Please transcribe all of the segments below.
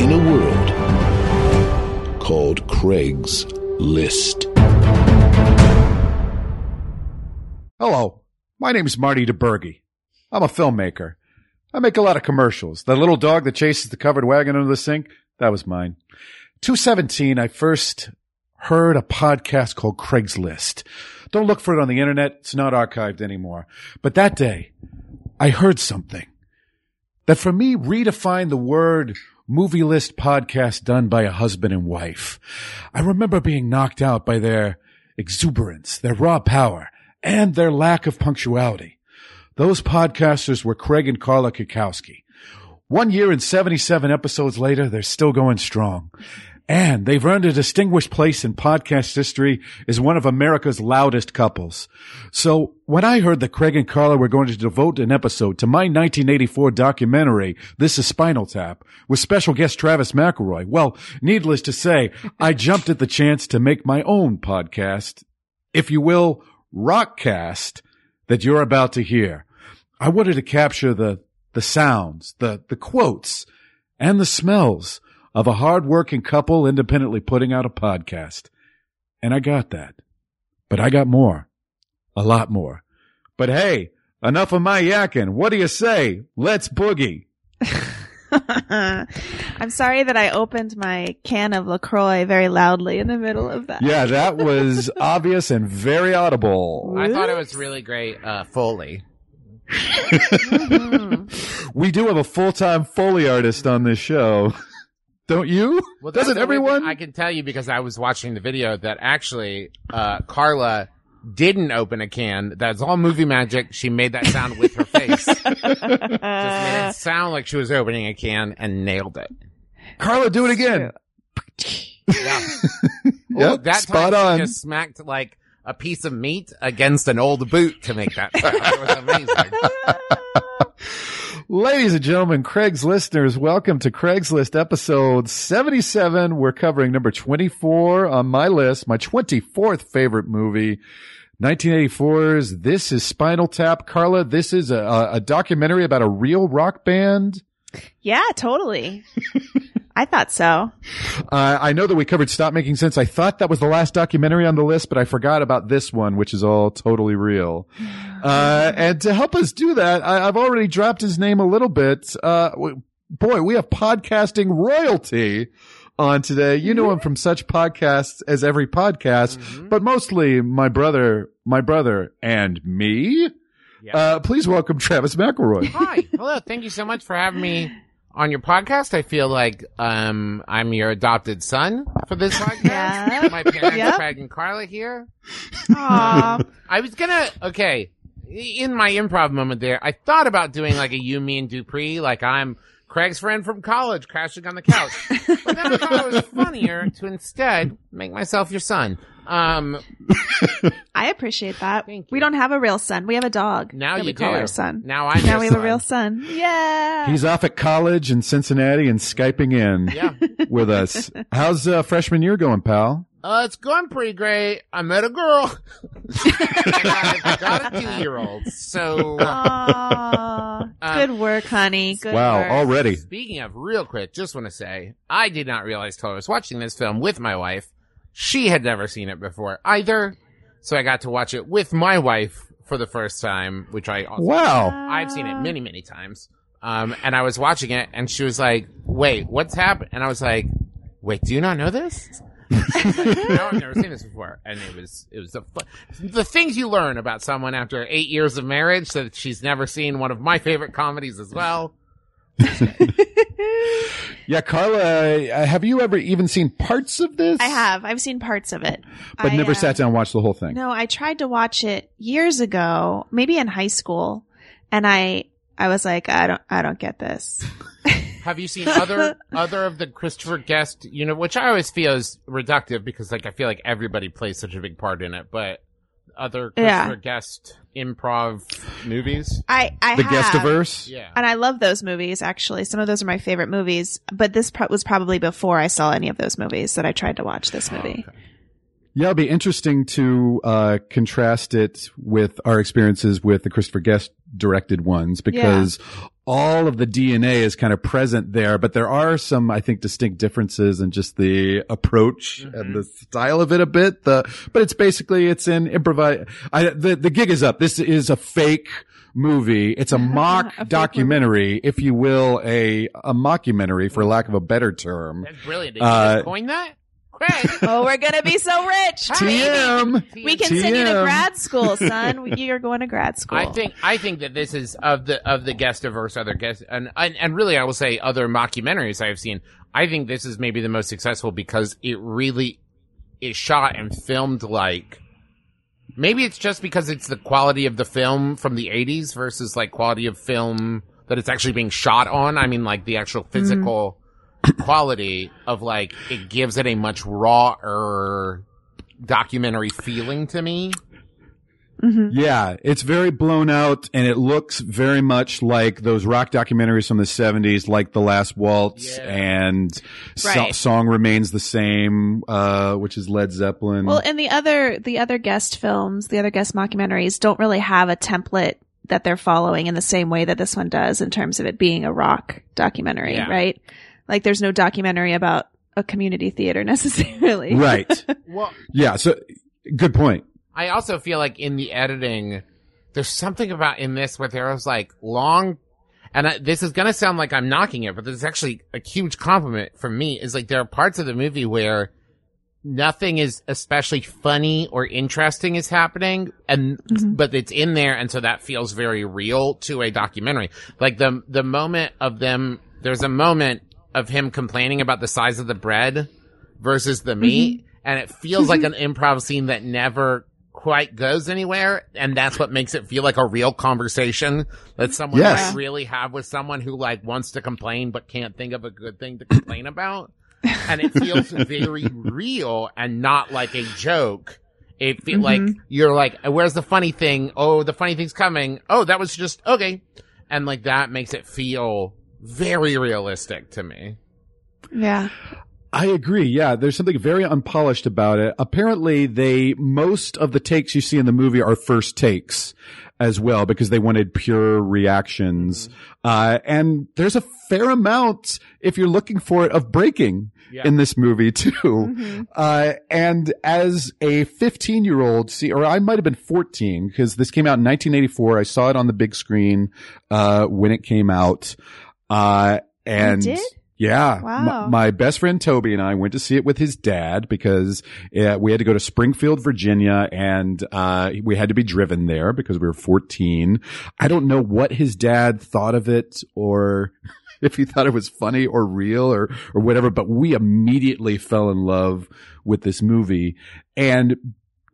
in a world called Craig's List. Hello, my name is Marty DiBergi. I'm a filmmaker. I make a lot of commercials. That little dog that chases the covered wagon under the sink, that was mine. 2017, I first heard a podcast called Craig's List. Don't look for it on the internet. It's not archived anymore. But that day, I heard something that for me redefined the word movie list podcast done by a husband and wife. I remember being knocked out by their exuberance, their raw power, and their lack of punctuality. Those podcasters were Craig and Carla Cackowski. 1 year and 77 episodes later, they're still going strong. And they've earned a distinguished place in podcast history as one of America's loudest couples. So when I heard that Craig and Carla were going to devote an episode to my 1984 documentary, This is Spinal Tap, with special guest Travis McElroy, well, needless to say, I jumped at the chance to make my own podcast, if you will, rockcast, that you're about to hear. I wanted to capture the sounds, the quotes, and the smells of a hard-working couple independently putting out a podcast. And I got that. But I got more. A lot more. But hey, enough of my yakking. What do you say? Let's boogie. I'm sorry that I opened my can of LaCroix very loudly in the middle of that. Yeah, that was obvious and very audible. Whoops. I thought it was really great Foley. Mm-hmm. We do have a full-time Foley artist on this show. Don't you? Well, doesn't everyone? I can tell you because I was watching the video that actually Carla didn't open a can. That's all movie magic. She made that sound with her face. Just made it sound like she was opening a can and nailed it. Carla, do it again. Yeah. Well, that spot time on. She just smacked like a piece of meat against an old boot to make that sound. It was amazing. Ladies and gentlemen, Craig's listeners, welcome to Craig's List episode 77. We're covering number 24 on my list, my 24th favorite movie, 1984's This is Spinal Tap. Carla, this is a documentary about a real rock band? Yeah, totally. I thought so. I know that we covered Stop Making Sense. I thought that was the last documentary on the list, but I forgot about this one, which is all totally real. And to help us do that, I've already dropped his name a little bit. Boy, we have podcasting royalty on today. You know him from such podcasts as Every Podcast, but mostly My Brother, and Me. Yep. Please welcome Travis McElroy. Hi. Hello. Thank you so much for having me on your podcast. I feel like I'm your adopted son for this podcast. Yeah. My parents, Craig and Carla, here. Aww. I was gonna, in my improv moment there, I thought about doing like a You, Me, and Dupree, like I'm Craig's friend from college crashing on the couch. But then I thought it was funnier to instead make myself your son. I appreciate that. We don't have a real son. We have a dog. Now you call our son. Now we have a real son. Yeah. He's off at college in Cincinnati and Skyping in with us. How's freshman year going, pal? It's going pretty great. I met a girl. I got a 2-year-old. So good work, honey. Good work. Already. Speaking of, real quick, just want to say I did not realize till I was watching this film with my wife. She had never seen it before either, so I got to watch it with my wife for the first time, which I also I've seen it many, many times. And I was watching it, and she was like, wait, what's happened? And I was like, wait, do you not know this? Like, no, I've never seen this before. And it was the things you learn about someone after 8 years of marriage, so that she's never seen one of my favorite comedies as well. Yeah, Carla, have you ever even seen parts of this? I have. I've seen parts of it. But never sat down and watched the whole thing. No, I tried to watch it years ago, maybe in high school, and I was like, I don't get this. Have you seen other of the Christopher Guest, you know, which I always feel is reductive because, like, I feel like everybody plays such a big part in it, but other Christopher Guest improv movies? I The Guestiverse? Yeah. And I love those movies, actually. Some of those are my favorite movies, but this was probably before I saw any of those movies that I tried to watch this movie. Oh, okay. Yeah, it'll be interesting to contrast it with our experiences with the Christopher Guest directed ones, because all of the DNA is kind of present there, but there are some, I think, distinct differences in just the approach and the style of it a bit. But it's basically, it's an improvise. The gig is up. This is a fake movie. It's a mock documentary, if you will, a mockumentary, for lack of a better term. That's brilliant. Did you just coin that? Craig. Oh, we're going to be so rich. TM. We can send you to grad school, son. You're going to grad school. I think that this is of the Guestiverse, other guests, and really I will say other mockumentaries I've seen. I think this is maybe the most successful because it really is shot and filmed like, maybe it's just because it's the quality of the film from the 80s versus like quality of film that it's actually being shot on. I mean, like the actual physical quality of, like, it gives it a much rawer documentary feeling to me. Yeah, it's very blown out, and it looks very much like those rock documentaries from the 70s, like The Last Waltz and Song Remains the Same, which is Led Zeppelin. Well, and the other guest films, the other guest mockumentaries don't really have a template that they're following in the same way that this one does in terms of it being a rock documentary, right? Like, there's no documentary about a community theater necessarily. Right. Well, yeah. So, good point. I also feel like in the editing, there's something about in this where there was like long, and this is going to sound like I'm knocking it, but this is actually a huge compliment for me, is like there are parts of the movie where nothing is especially funny or interesting is happening, and but it's in there, and so that feels very real to a documentary. Like the moment of them, there's a moment of him complaining about the size of the bread versus the meat. And it feels like an improv scene that never quite goes anywhere. And that's what makes it feel like a real conversation that someone might really have with someone who like wants to complain, but can't think of a good thing to complain about. And it feels very real and not like a joke. It feels like you're like, where's the funny thing? Oh, the funny thing's coming. Oh, that was just okay. And like that makes it feel very realistic to me. Yeah. I agree. Yeah. There's something very unpolished about it. Apparently most of the takes you see in the movie are first takes as well, because they wanted pure reactions. And there's a fair amount, if you're looking for it, of breaking in this movie too. And as a 15-year-old, or I might have been 14 because this came out in 1984. I saw it on the big screen, when it came out. And you did? Yeah, wow. My best friend Toby and I went to see it with his dad because we had to go to Springfield, Virginia, and we had to be driven there because we were 14. I don't know what his dad thought of it, or if he thought it was funny or real or whatever, but we immediately fell in love with this movie. And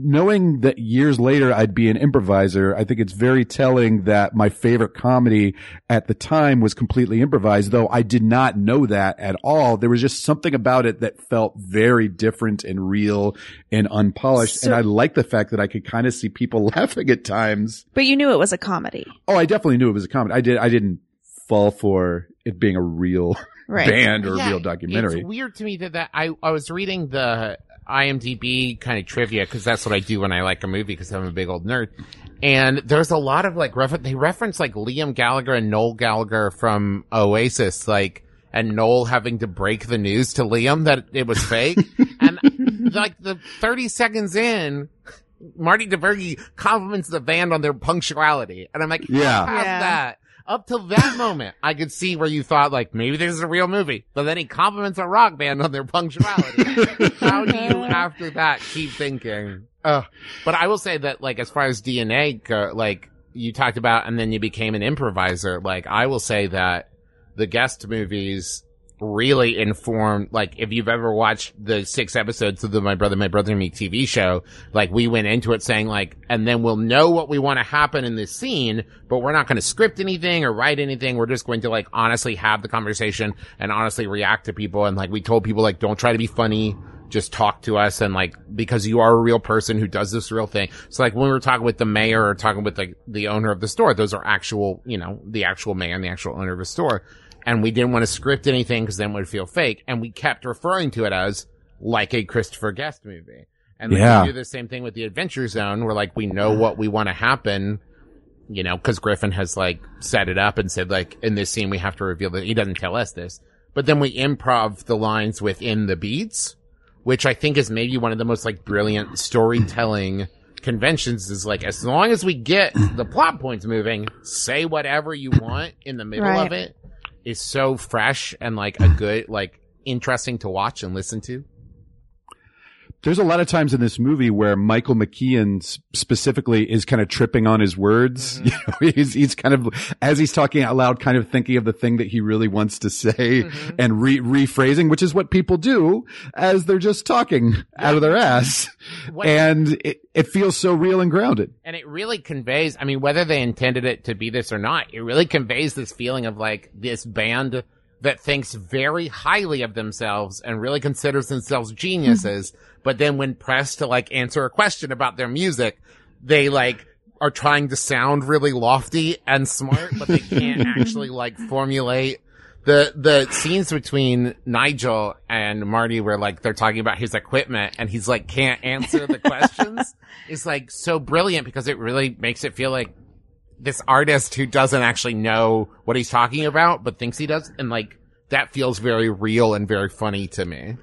knowing that years later I'd be an improviser, I think it's very telling that my favorite comedy at the time was completely improvised, though I did not know that at all. There was just something about it that felt very different and real and unpolished. And I like the fact that I could kind of see people laughing at times. But you knew it was a comedy. Oh, I definitely knew it was a comedy. I didn't fall for it being a real band or real documentary. It's weird to me that I was reading the IMDb kind of trivia, because that's what I do when I like a movie, because I'm a big old nerd. And there's a lot of like they reference like Liam Gallagher and Noel Gallagher from Oasis, like, and Noel having to break the news to Liam that it was fake. And like the 30 seconds in, Marty DiBergi compliments the band on their punctuality, and I'm like, that. Up till that moment, I could see where you thought, like, maybe this is a real movie. But then he compliments a rock band on their punctuality. How do you, after that, keep thinking? But I will say that, like, as far as DNA, like, you talked about, and then you became an improviser. Like, I will say that the guest movies really informed, like, if you've ever watched the 6 episodes of the My Brother, My Brother and Me TV show, like, we went into it saying, like, and then we'll know what we want to happen in this scene, but we're not going to script anything or write anything. We're just going to, like, honestly have the conversation and honestly react to people. And, like, we told people, like, don't try to be funny. Just talk to us, and, like, because you are a real person who does this real thing. So, like, when we were talking with the mayor or talking with, like, the owner of the store, those are actual, you know, the actual mayor and the actual owner of the store. And we didn't want to script anything because then it would feel fake. And we kept referring to it as, like, a Christopher Guest movie. And then we do the same thing with the Adventure Zone, where, like, we know what we want to happen, you know, because Griffin has, like, set it up and said, like, in this scene we have to reveal that. He doesn't tell us this. But then we improv the lines within the beats, which I think is maybe one of the most, like, brilliant storytelling conventions, is, like, as long as we get the plot points moving, say whatever you want in the middle of it is so fresh and, like, a good, like, interesting to watch and listen to. There's a lot of times in this movie where Michael McKean specifically is kind of tripping on his words. You know, he's kind of, as he's talking out loud, kind of thinking of the thing that he really wants to say and rephrasing, which is what people do as they're just talking out of their ass. And it feels so real and grounded. And it really conveys, I mean, whether they intended it to be this or not, it really conveys this feeling of, like, this band that thinks very highly of themselves and really considers themselves geniuses. But then when pressed to, like, answer a question about their music, they, like, are trying to sound really lofty and smart, but they can't actually, like, formulate. The scenes between Nigel and Marty where, like, they're talking about his equipment and he's, like, can't answer the questions is, like, so brilliant, because it really makes it feel like this artist who doesn't actually know what he's talking about but thinks he does. And, like, that feels very real and very funny to me.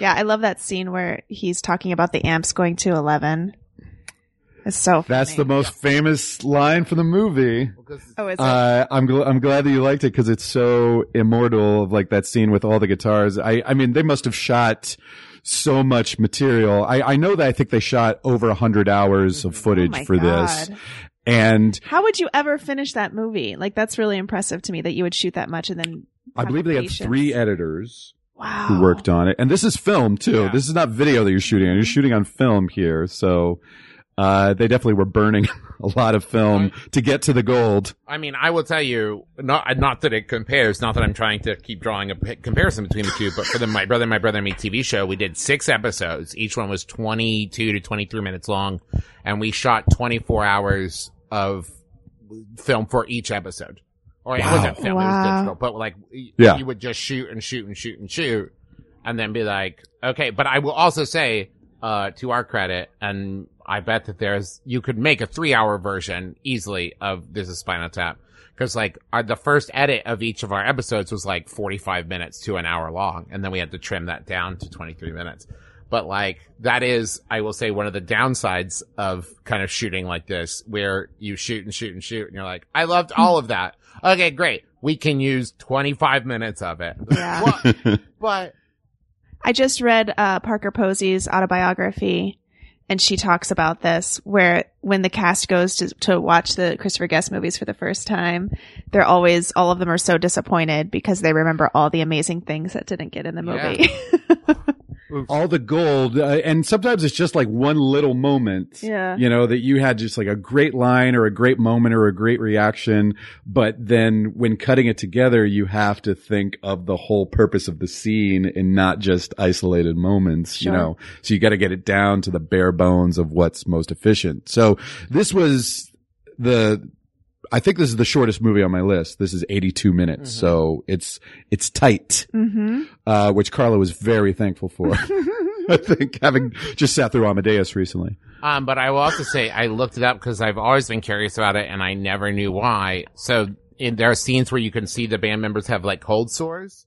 Yeah, I love that scene where he's talking about the amps going to 11. It's so funny. That's the most famous line from the movie. Oh, is it? I'm glad that you liked it, because it's so immortal, like, that scene with all the guitars. I mean, they must have shot so much material. I know that I think they shot over 100 hours of footage this. And how would you ever finish that movie? Like, that's really impressive to me that you would shoot that much and then. I believe they had 3 editors. Wow. Who worked on it. And this is film too. Yeah. This is not video that you're shooting on. You're shooting on film here. So, they definitely were burning a lot of film to get to the gold. I mean, I will tell you, not that it compares, not that I'm trying to keep drawing a comparison between the two, but for the My Brother, My Brother and Me TV show, we did 6 episodes. Each one was 22 to 23 minutes long. And we shot 24 hours of film for each episode. Or it wasn't film, it was digital. But, like, you would just shoot and shoot and shoot and shoot and then be like, okay. But I will also say, to our credit, and I bet that you could make a 3-hour version easily of This is Spinal Tap. Cause, like, the first edit of each of our episodes was, like, 45 minutes to an hour long. And then we had to trim that down to 23 minutes. But, like, that is, I will say, one of the downsides of kind of shooting like this, where you shoot and shoot and shoot and you're like, I loved all of that. Okay, great. We can use 25 minutes of it. Yeah. But I just read Parker Posey's autobiography, and she talks about this, where when the cast goes to watch the Christopher Guest movies for the first time, they're always, all of them are so disappointed because they remember all the amazing things that didn't get in the movie. Yeah. All the gold, and sometimes it's just like one little moment, you know, that you had just like a great line or a great moment or a great reaction. But then when cutting it together, you have to think of the whole purpose of the scene and not just isolated moments, you know, so you got to get it down to the bare bones of what's most efficient. So this was I think this is the shortest movie on my list. This is 82 minutes. So it's tight, which Carla was very thankful for. I think, having just sat through Amadeus recently. But I will also say, I looked it up because I've always been curious about it and I never knew why. So there are scenes where you can see the band members have, like, cold sores.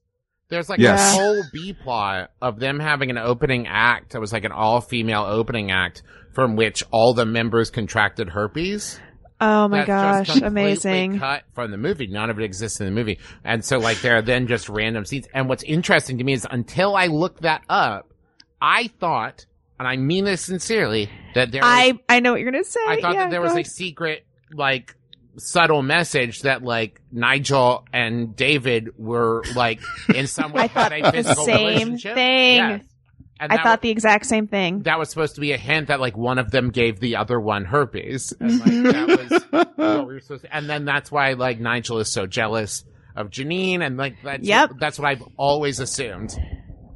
There's, like, a whole B-plot of them having an opening act. It was like an all-female opening act from which all the members contracted herpes. Oh my gosh, amazing. Cut from the movie. None of it exists in the movie. And so, like, there are then just random scenes. And what's interesting to me is, until I looked that up, I thought, and I mean this sincerely, that there was, I know what you're going to say. I thought that there was a secret, like, subtle message that like Nigel and David were like in some way had a physical relationship. Thing. Yes. And I thought the exact same thing. That was supposed to be a hint that like one of them gave the other one herpes. And like that was what we were supposed to. And then that's why like Nigel is so jealous of Janine and like that's what I've always assumed.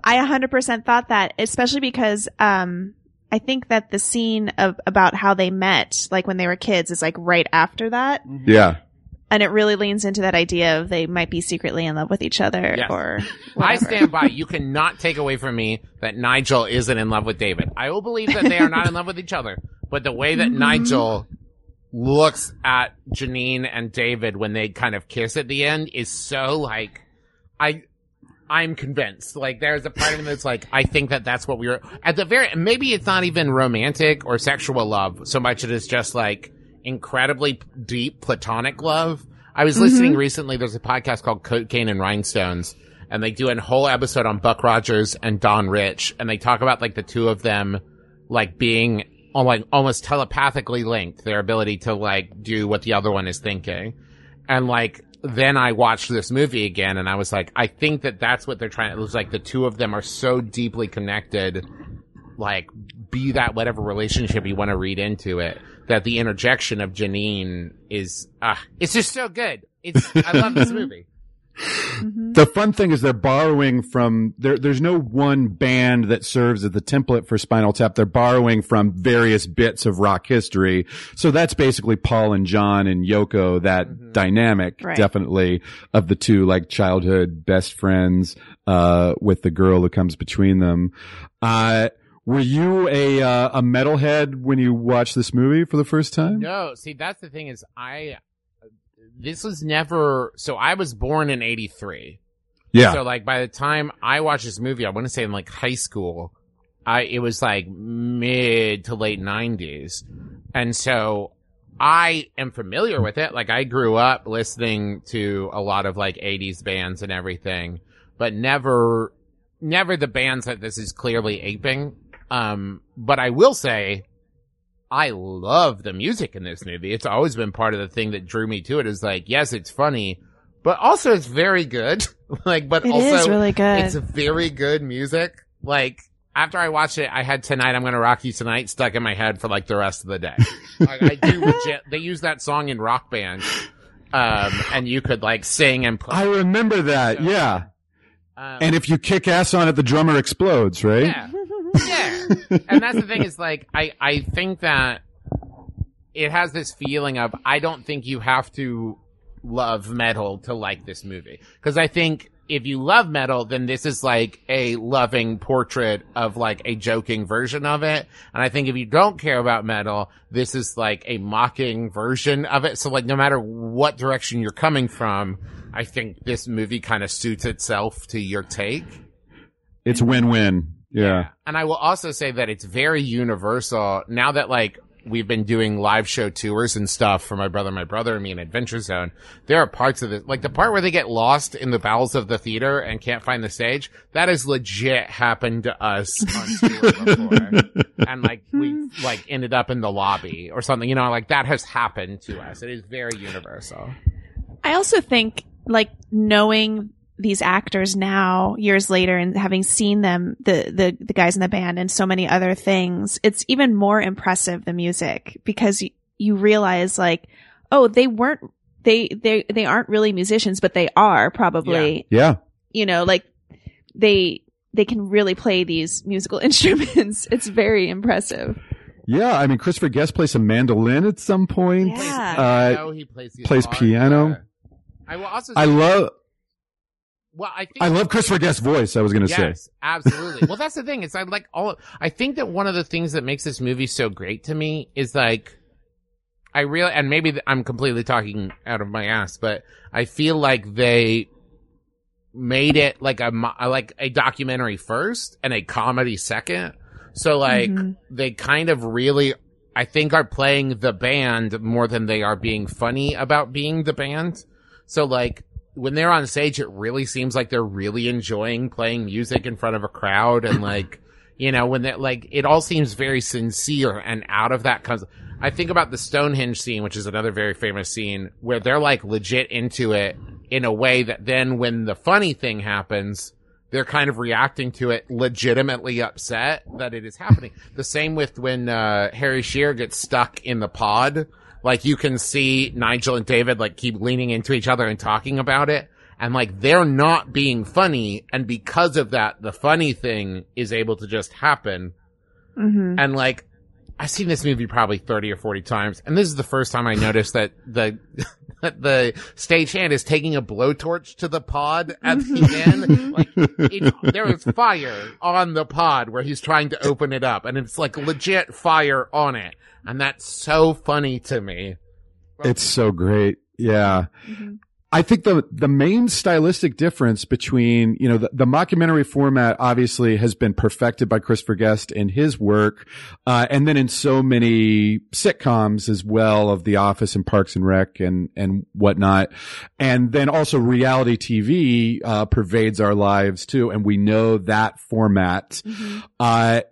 I 100% thought that, especially because I think that the scene about how they met, like when they were kids, is like right after that. Yeah. And it really leans into that idea of they might be secretly in love with each other or whatever. I stand by. You cannot take away from me that Nigel isn't in love with David. I will believe that they are not in love with each other, but the way that Nigel looks at Janine and David when they kind of kiss at the end is so like, I'm convinced. Like, there's a part of me that's like, I think that that's what we were... At the very... Maybe it's not even romantic or sexual love so much. It is just, like, incredibly deep platonic love. I was listening recently. There's a podcast called Cocaine and Rhinestones, and they do a whole episode on Buck Rogers and Don Rich, and they talk about, like, the two of them, like, being like almost telepathically linked, their ability to, like, do what the other one is thinking. And, like... Then I watched this movie again, and I was like, I think that that's what they're trying to... It was like the two of them are so deeply connected, like, be that whatever relationship you want to read into it, that the interjection of Janine is... it's just so good. I love this movie. The fun thing is they're borrowing from... There's no one band that serves as the template for Spinal Tap. They're borrowing from various bits of rock history. So that's basically Paul and John and Yoko, that dynamic, definitely, of the two, like, childhood best friends with the girl who comes between them. Were you a metalhead when you watched this movie for the first time? No. See, that's the thing is this was never... So I was born in 83. Yeah. So, like, by the time I watched this movie, I want to say in, like, high school, it was, like, mid to late 90s. And so I am familiar with it. Like, I grew up listening to a lot of, like, 80s bands and everything, but never the bands that this is clearly aping. But I will say... I love the music in this movie. It's always been part of the thing that drew me to it is like, yes, it's funny, but also it's very good. Like, but it also is really good. It's very good music. Like, after I watched it, I had Tonight, I'm going to Rock You Tonight stuck in my head for like the rest of the day. Like, I do legit. They use that song in Rock Band. And you could like sing and play. I remember that. So, yeah. And if you kick ass on it, the drummer explodes, right? Yeah. Yeah. And that's the thing is like, I think that it has this feeling of, I don't think you have to love metal to like this movie. Cause I think if you love metal, then this is like a loving portrait of like a joking version of it. And I think if you don't care about metal, this is like a mocking version of it. So like, no matter what direction you're coming from, I think this movie kind of suits itself to your take. It's win-win. Yeah. And I will also say that it's very universal now that like we've been doing live show tours and stuff for My Brother and Me and Adventure Zone. There are parts of it, like the part where they get lost in the bowels of the theater and can't find the stage. That has legit happened to us on tour before. And like we like ended up in the lobby or something, you know, like that has happened to us. It is very universal. I also think like knowing these actors now years later and having seen them, the guys in the band and so many other things, it's even more impressive, the music, because you realize like, oh, they aren't really musicians, but they are probably, yeah, you know, like they can really play these musical instruments. It's very impressive. Yeah, I mean, Christopher Guest plays a mandolin at some point. Yeah. He plays piano. Yeah. I will also say I love Christopher Guest's voice, I was going to say. Yes, absolutely. Well, that's the thing. It's like I think that one of the things that makes this movie so great to me is like, I really, and maybe I'm completely talking out of my ass, but I feel like they made it like a documentary first and a comedy second. So like they kind of really, I think, are playing the band more than they are being funny about being the band. So like, when they're on stage, it really seems like they're really enjoying playing music in front of a crowd and like You know, when they're like, it all seems very sincere, and out of that comes, I think about the Stonehenge scene, which is another very famous scene where they're like legit into it in a way that then when the funny thing happens, they're kind of reacting to it legitimately upset that it is happening. The same with when Harry Shearer gets stuck in the pod. Like, you can see Nigel and David like keep leaning into each other and talking about it. And like, they're not being funny. And because of that, the funny thing is able to just happen. Mm-hmm. And like, I've seen this movie probably 30 or 40 times. And this is the first time I noticed that the stagehand is taking a blowtorch to the pod at the end. Like, there is fire on the pod where he's trying to open it up. And it's like legit fire on it. And that's so funny to me. It's so great. Yeah. Mm-hmm. I think the main stylistic difference between, you know, the mockumentary format obviously has been perfected by Christopher Guest in his work, and then in so many sitcoms as well, of The Office and Parks and Rec and whatnot. And then also reality TV, pervades our lives too. And we know that format. Mm-hmm.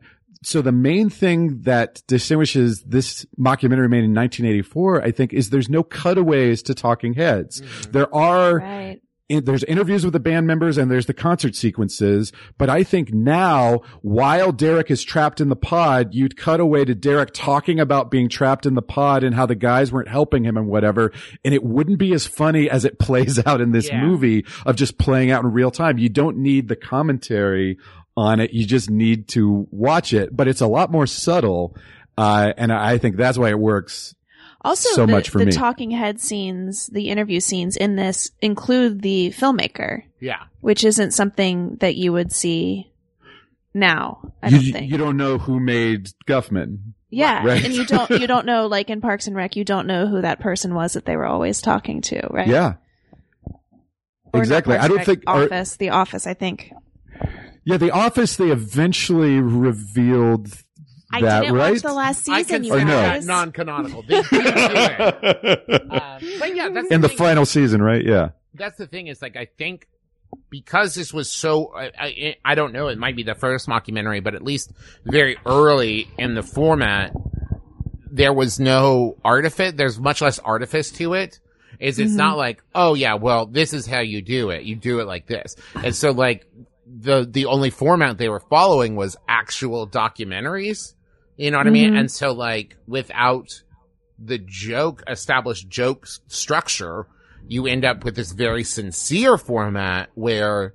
So the main thing that distinguishes this mockumentary made in 1984, I think, is there's no cutaways to talking heads. Mm-hmm. There are, right. There's interviews with the band members and there's the concert sequences. But I think now, while Derek is trapped in the pod, you'd cut away to Derek talking about being trapped in the pod and how the guys weren't helping him and whatever. And it wouldn't be as funny as it plays out in this movie of just playing out in real time. You don't need the commentary on it. You just need to watch it, but it's a lot more subtle. And I think that's why it works also so much for me. Also, the talking head scenes, the interview scenes in this include the filmmaker. Yeah. Which isn't something that you would see now, I don't think. You don't know who made Guffman. Yeah. Right? And you don't know, like in Parks and Rec, you don't know who that person was that they were always talking to, right? Yeah. Or exactly. I don't think The Office, I think. Yeah, The Office, they eventually revealed that, right? I didn't watch the last season, you guys. Non-canonical. But yeah, that's in the final season, right? Yeah. That's the thing is, like, I think because this was so, I don't know, it might be the first mockumentary, but at least very early in the format, there was no artifice. There's much less artifice to it. It's mm-hmm. not like, oh, yeah, well, this is how you do it. You do it like this. And so, like, the only format they were following was actual documentaries. You know what mm-hmm. I mean? And so, like, without the established joke structure, you end up with this very sincere format where,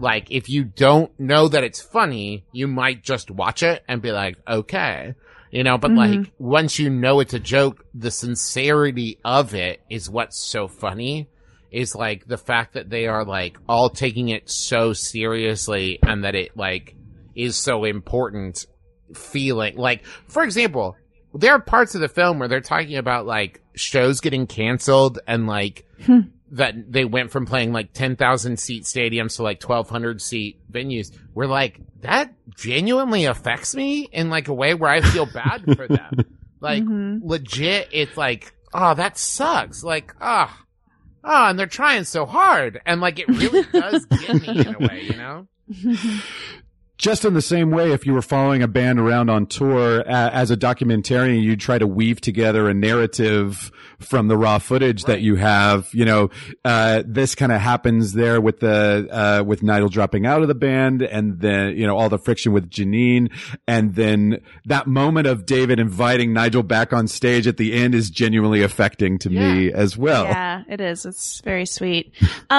like, if you don't know that it's funny, you might just watch it and be like, okay. You know, but mm-hmm. like, once you know it's a joke, the sincerity of it is what's so funny. Is like the fact that they are like all taking it so seriously and that it like is so important feeling. Like, for example, there are parts of the film where they're talking about like shows getting canceled and like that they went from playing like 10,000 seat stadiums to like 1,200 seat venues. We're like, that genuinely affects me in like a way where I feel bad for them. Like mm-hmm. legit, it's like, oh, that sucks. Like, ah. Oh, and they're trying so hard. And like, it really does get me in a way, you know? Just in the same way, if you were following a band around on tour as a documentarian, you'd try to weave together a narrative from the raw footage right. that you have. You know, this kind of happens there with the, with Nigel dropping out of the band and then, you know, all the friction with Janine. And then that moment of David inviting Nigel back on stage at the end is genuinely affecting to me as well. Yeah, it is. It's very sweet.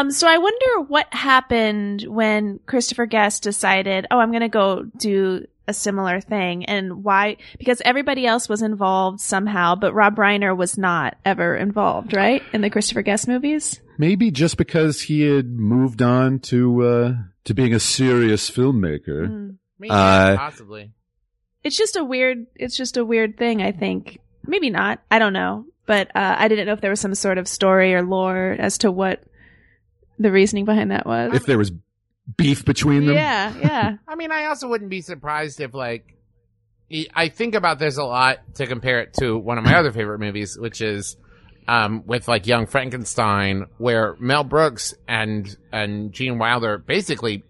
So I wonder what happened when Christopher Guest decided, oh, I'm going to go do a similar thing, and why? Because everybody else was involved somehow, but Rob Reiner was not ever involved, right? In the Christopher Guest movies? Maybe just because he had moved on to being a serious filmmaker. Mm. Maybe, possibly. It's just a weird thing, I think. Maybe not. I don't know. But I didn't know if there was some sort of story or lore as to what the reasoning behind that was. If there was beef between them. Yeah, yeah. I mean, I also wouldn't be surprised if, like, I think about this a lot to compare it to one of my other favorite movies, which is with, like, Young Frankenstein, where Mel Brooks and Gene Wilder basically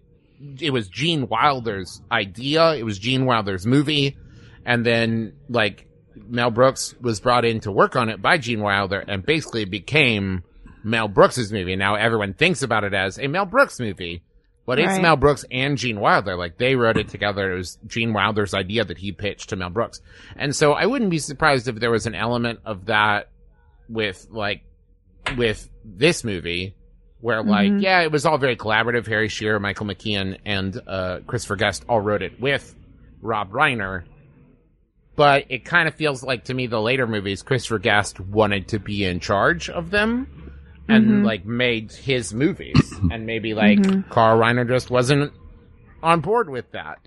it was Gene Wilder's idea. It was Gene Wilder's movie. And then, like, Mel Brooks was brought in to work on it by Gene Wilder and basically became Mel Brooks's movie. Now everyone thinks about it as a Mel Brooks movie, but it's Mel Brooks and Gene Wilder. Like, they wrote it together. It was Gene Wilder's idea that he pitched to Mel Brooks. And so I wouldn't be surprised if there was an element of that with this movie where, like, yeah, it was all very collaborative. Harry Shearer, Michael McKean, and Christopher Guest all wrote it with Rob Reiner. But it kind of feels like, to me, the later movies, Christopher Guest wanted to be in charge of them and, like, made his movies. And maybe, like, Carl Reiner just wasn't on board with that.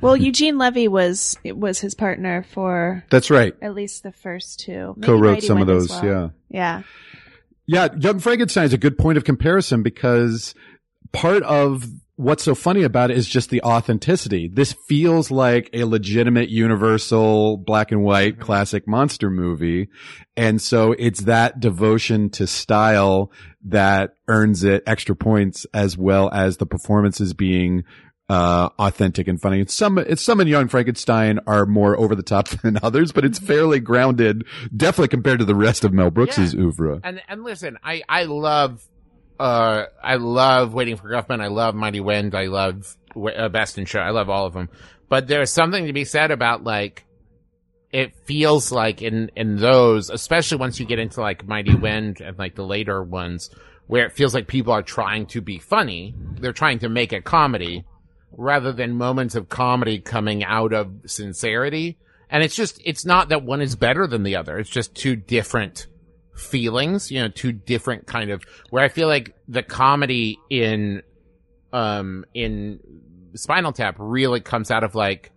Well, Eugene Levy was his partner for... That's right. At least the first two. Maybe co-wrote some of those, yeah. Yeah, Young Frankenstein is a good point of comparison because part of... what's so funny about it is just the authenticity. This feels like a legitimate universal black and white classic monster movie. And so it's that devotion to style that earns it extra points, as well as the performances being authentic and funny. Some in Young Frankenstein are more over the top than others, but it's fairly grounded, definitely compared to the rest of Mel Brooks's oeuvre. And listen, I love... I love Waiting for Guffman. I love Mighty Wind. I love Best in Show. I love all of them. But there's something to be said about, like, it feels like in those, especially once you get into, like, Mighty Wind and, like, the later ones, where it feels like people are trying to be funny. They're trying to make a comedy rather than moments of comedy coming out of sincerity. And it's just, it's not that one is better than the other. It's just two different feelings, you know, two different kind of, where I feel like the comedy in Spinal Tap really comes out of, like,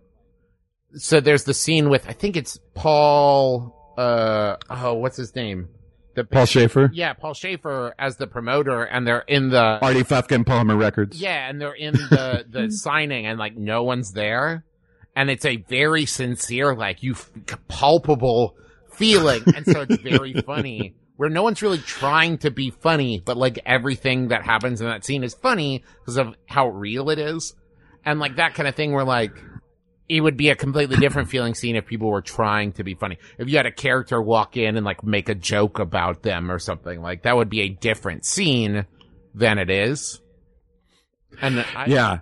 so there's the scene with, I think it's Paul, what's his name? Paul Schaefer? Yeah, Paul Schaefer as the promoter, and they're in the Artie Fucking Palmer Records. Yeah, and they're in the signing, and, like, no one's there. And it's a very sincere, like, palpable feeling, and so it's very funny, where no one's really trying to be funny, but, like, everything that happens in that scene is funny because of how real it is. And, like, that kind of thing where, like, it would be a completely different feeling scene if people were trying to be funny. If you had a character walk in and, like, make a joke about them or something, like, that would be a different scene than it is. And yeah.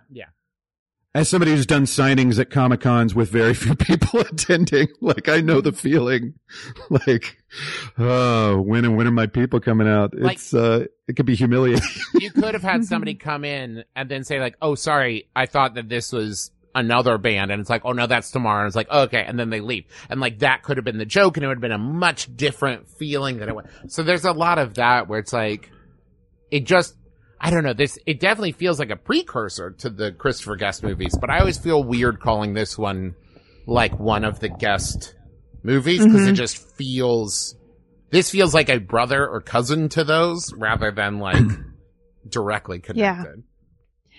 As somebody who's done signings at Comic-Cons with very few people attending, like, I know the feeling. Like, oh, when are my people coming out? Like, it's it could be humiliating. You could have had somebody come in and then say, like, oh, sorry, I thought that this was another band. And it's like, oh, no, that's tomorrow. And it's like, oh, okay. And then they leave. And, like, that could have been the joke, and it would have been a much different feeling than it was. So there's a lot of that where it's like, it just... I don't know, it definitely feels like a precursor to the Christopher Guest movies, but I always feel weird calling this one, like, one of the Guest movies, because it just feels like a brother or cousin to those, rather than, like, directly connected. Yeah.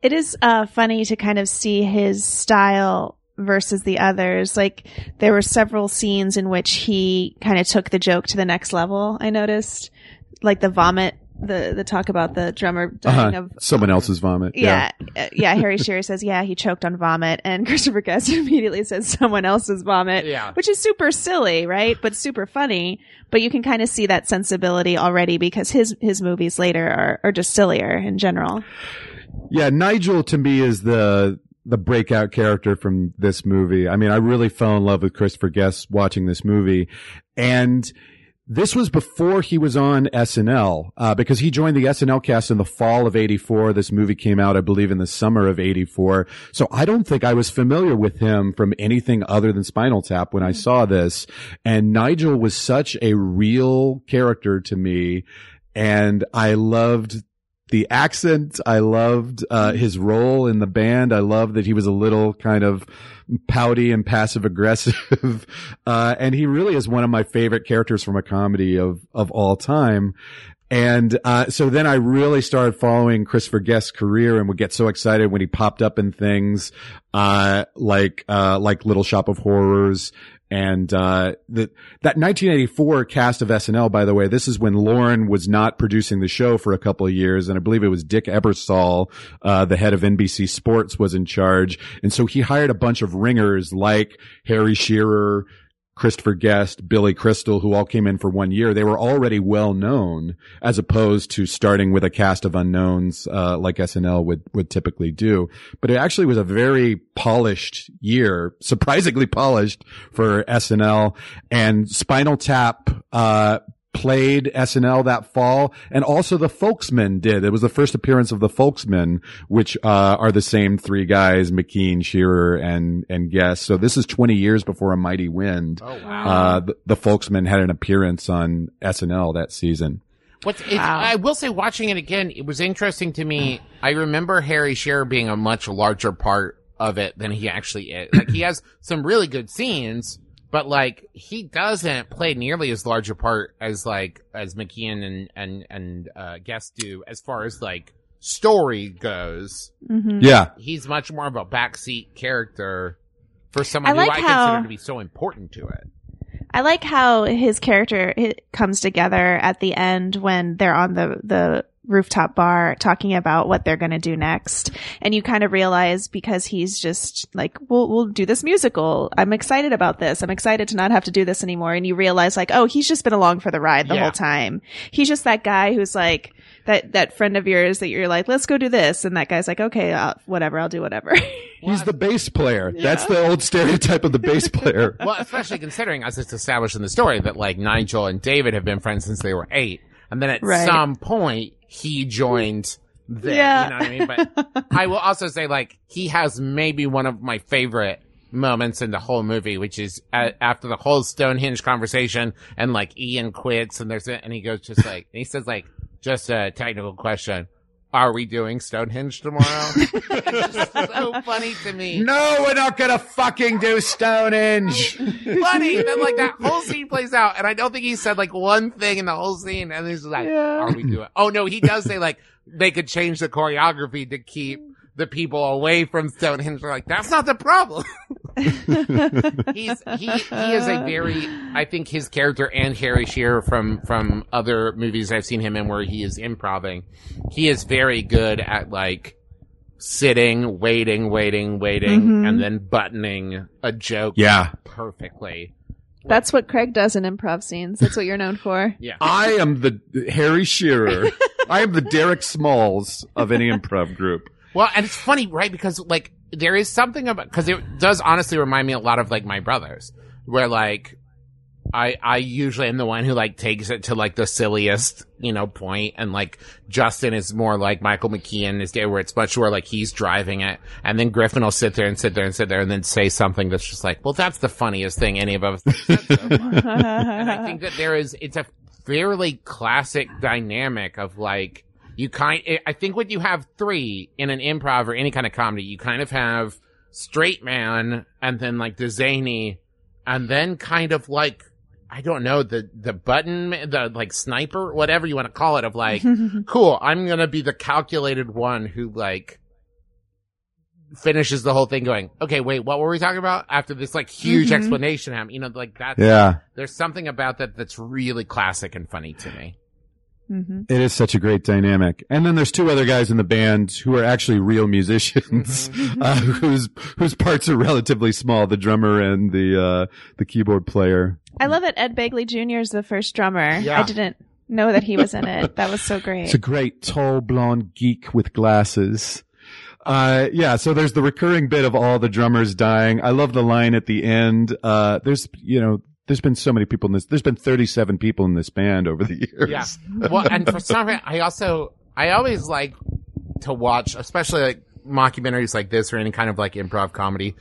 It is funny to kind of see his style versus the others. Like, there were several scenes in which he kind of took the joke to the next level, I noticed. Like, the vomit. The talk about the drummer dying of someone else's vomit. Yeah. Harry Shearer says, yeah, he choked on vomit. And Christopher Guest immediately says someone else's vomit, which is super silly, right? But super funny. But you can kind of see that sensibility already because his movies later are just sillier in general. Yeah, Nigel to me is the breakout character from this movie. I mean, I really fell in love with Christopher Guest watching this movie. And this was before he was on SNL, because he joined the SNL cast in the fall of 84. This movie came out, I believe, in the summer of 84. So I don't think I was familiar with him from anything other than Spinal Tap when I saw this. And Nigel was such a real character to me. And I loved the accent. I loved his role in the band. I loved that he was a little kind of pouty and passive aggressive. And he really is one of my favorite characters from a comedy of all time. And so then I really started following Christopher Guest's career and would get so excited when he popped up in things like Little Shop of Horrors. And that 1984 cast of SNL, by the way, this is when Lauren was not producing the show for a couple of years, and I believe it was Dick Ebersol, the head of NBC Sports, was in charge. And so he hired a bunch of ringers like Harry Shearer, Christopher Guest, Billy Crystal, who all came in for 1 year. They were already well known, as opposed to starting with a cast of unknowns, like SNL would typically do. But it actually was a very polished year, surprisingly polished for SNL. And Spinal Tap, played SNL that fall, and also the Folksmen did. It was the first appearance of the Folksmen, which are the same three guys, McKean, Shearer, and Guest. So this is 20 years before A Mighty Wind. Oh, wow. The Folksmen had an appearance on SNL that season. I will say, watching it again, it was interesting to me. I remember Harry Shearer being a much larger part of it than he actually is. Like, he has some really good scenes, but like, he doesn't play nearly as large a part as McKean and Guest do, as far as like story goes. Mm-hmm. Yeah. He's much more of a backseat character for someone I consider to be so important to it. I like how his character comes together at the end when they're on the rooftop bar talking about what they're going to do next. And you kind of realize, because he's just like, we'll do this musical. I'm excited about this. I'm excited to not have to do this anymore. And you realize, like, oh, he's just been along for the ride the whole time. He's just that guy who's like, that friend of yours that you're like, let's go do this. And that guy's like, okay, I'll do whatever. Well, he's the bass player. Yeah. That's the old stereotype of the bass player. Well, especially considering, as it's established in the story, that like Nigel and David have been friends since they were 8. And then at some point, he joined them. Yeah. You know what I mean? But I will also say, like, he has maybe one of my favorite moments in the whole movie, which is after the whole Stonehenge conversation, and like Ian quits, and he goes just like, and he says like, just a technical question. Are we doing Stonehenge tomorrow? It's just so funny to me. No, we're not going to fucking do Stonehenge. Funny. Then, like, that whole scene plays out, and I don't think he said, like, one thing in the whole scene. And he's like, are we doing... Oh, no, he does say, like, they could change the choreography to keep the people away from Stonehenge. They're like, that's not the problem. He is a very... I think his character and Harry Shearer from other movies I've seen him in where he is improvising, he is very good at like sitting, waiting, mm-hmm. and then buttoning a joke perfectly. That's what Craig does in improv scenes. That's what you're known for. Yeah. I am the Harry Shearer. I am the Derek Smalls of any improv group. Well, and it's funny, right? Because like, there is something about, because it does honestly remind me a lot of like My Brothers, where like I usually am the one who like takes it to like the silliest, you know, point, and like Justin is more like Michael McKean is there, where it's much where like he's driving it, and then Griffin will sit there and then say something that's just like, well, that's the funniest thing any of us have said so far. And I think that it's a fairly classic dynamic of like, I think when you have three in an improv or any kind of comedy, you kind of have straight man, and then like the zany, and then kind of like, I don't know, the button, the like sniper, whatever you want to call it, of like, cool, I'm going to be the calculated one who like finishes the whole thing going, okay, wait, what were we talking about? After this like huge explanation happened, you know, like that. Yeah. There's something about that that's really classic and funny to me. Mm-hmm. It is such a great dynamic. And then there's two other guys in the band who are actually real musicians, whose parts are relatively small, the drummer and the keyboard player. I love it. Ed Begley Jr. is the first drummer. Yeah. I didn't know that he was in it. That was so great. It's a great tall blonde geek with glasses. So there's the recurring bit of all the drummers dying. I love the line at the end. There's been so many people in this. There's been 37 people in this band over the years. Yeah. Well, and for some reason, I always like to watch, especially like mockumentaries like this or any kind of like improv comedy,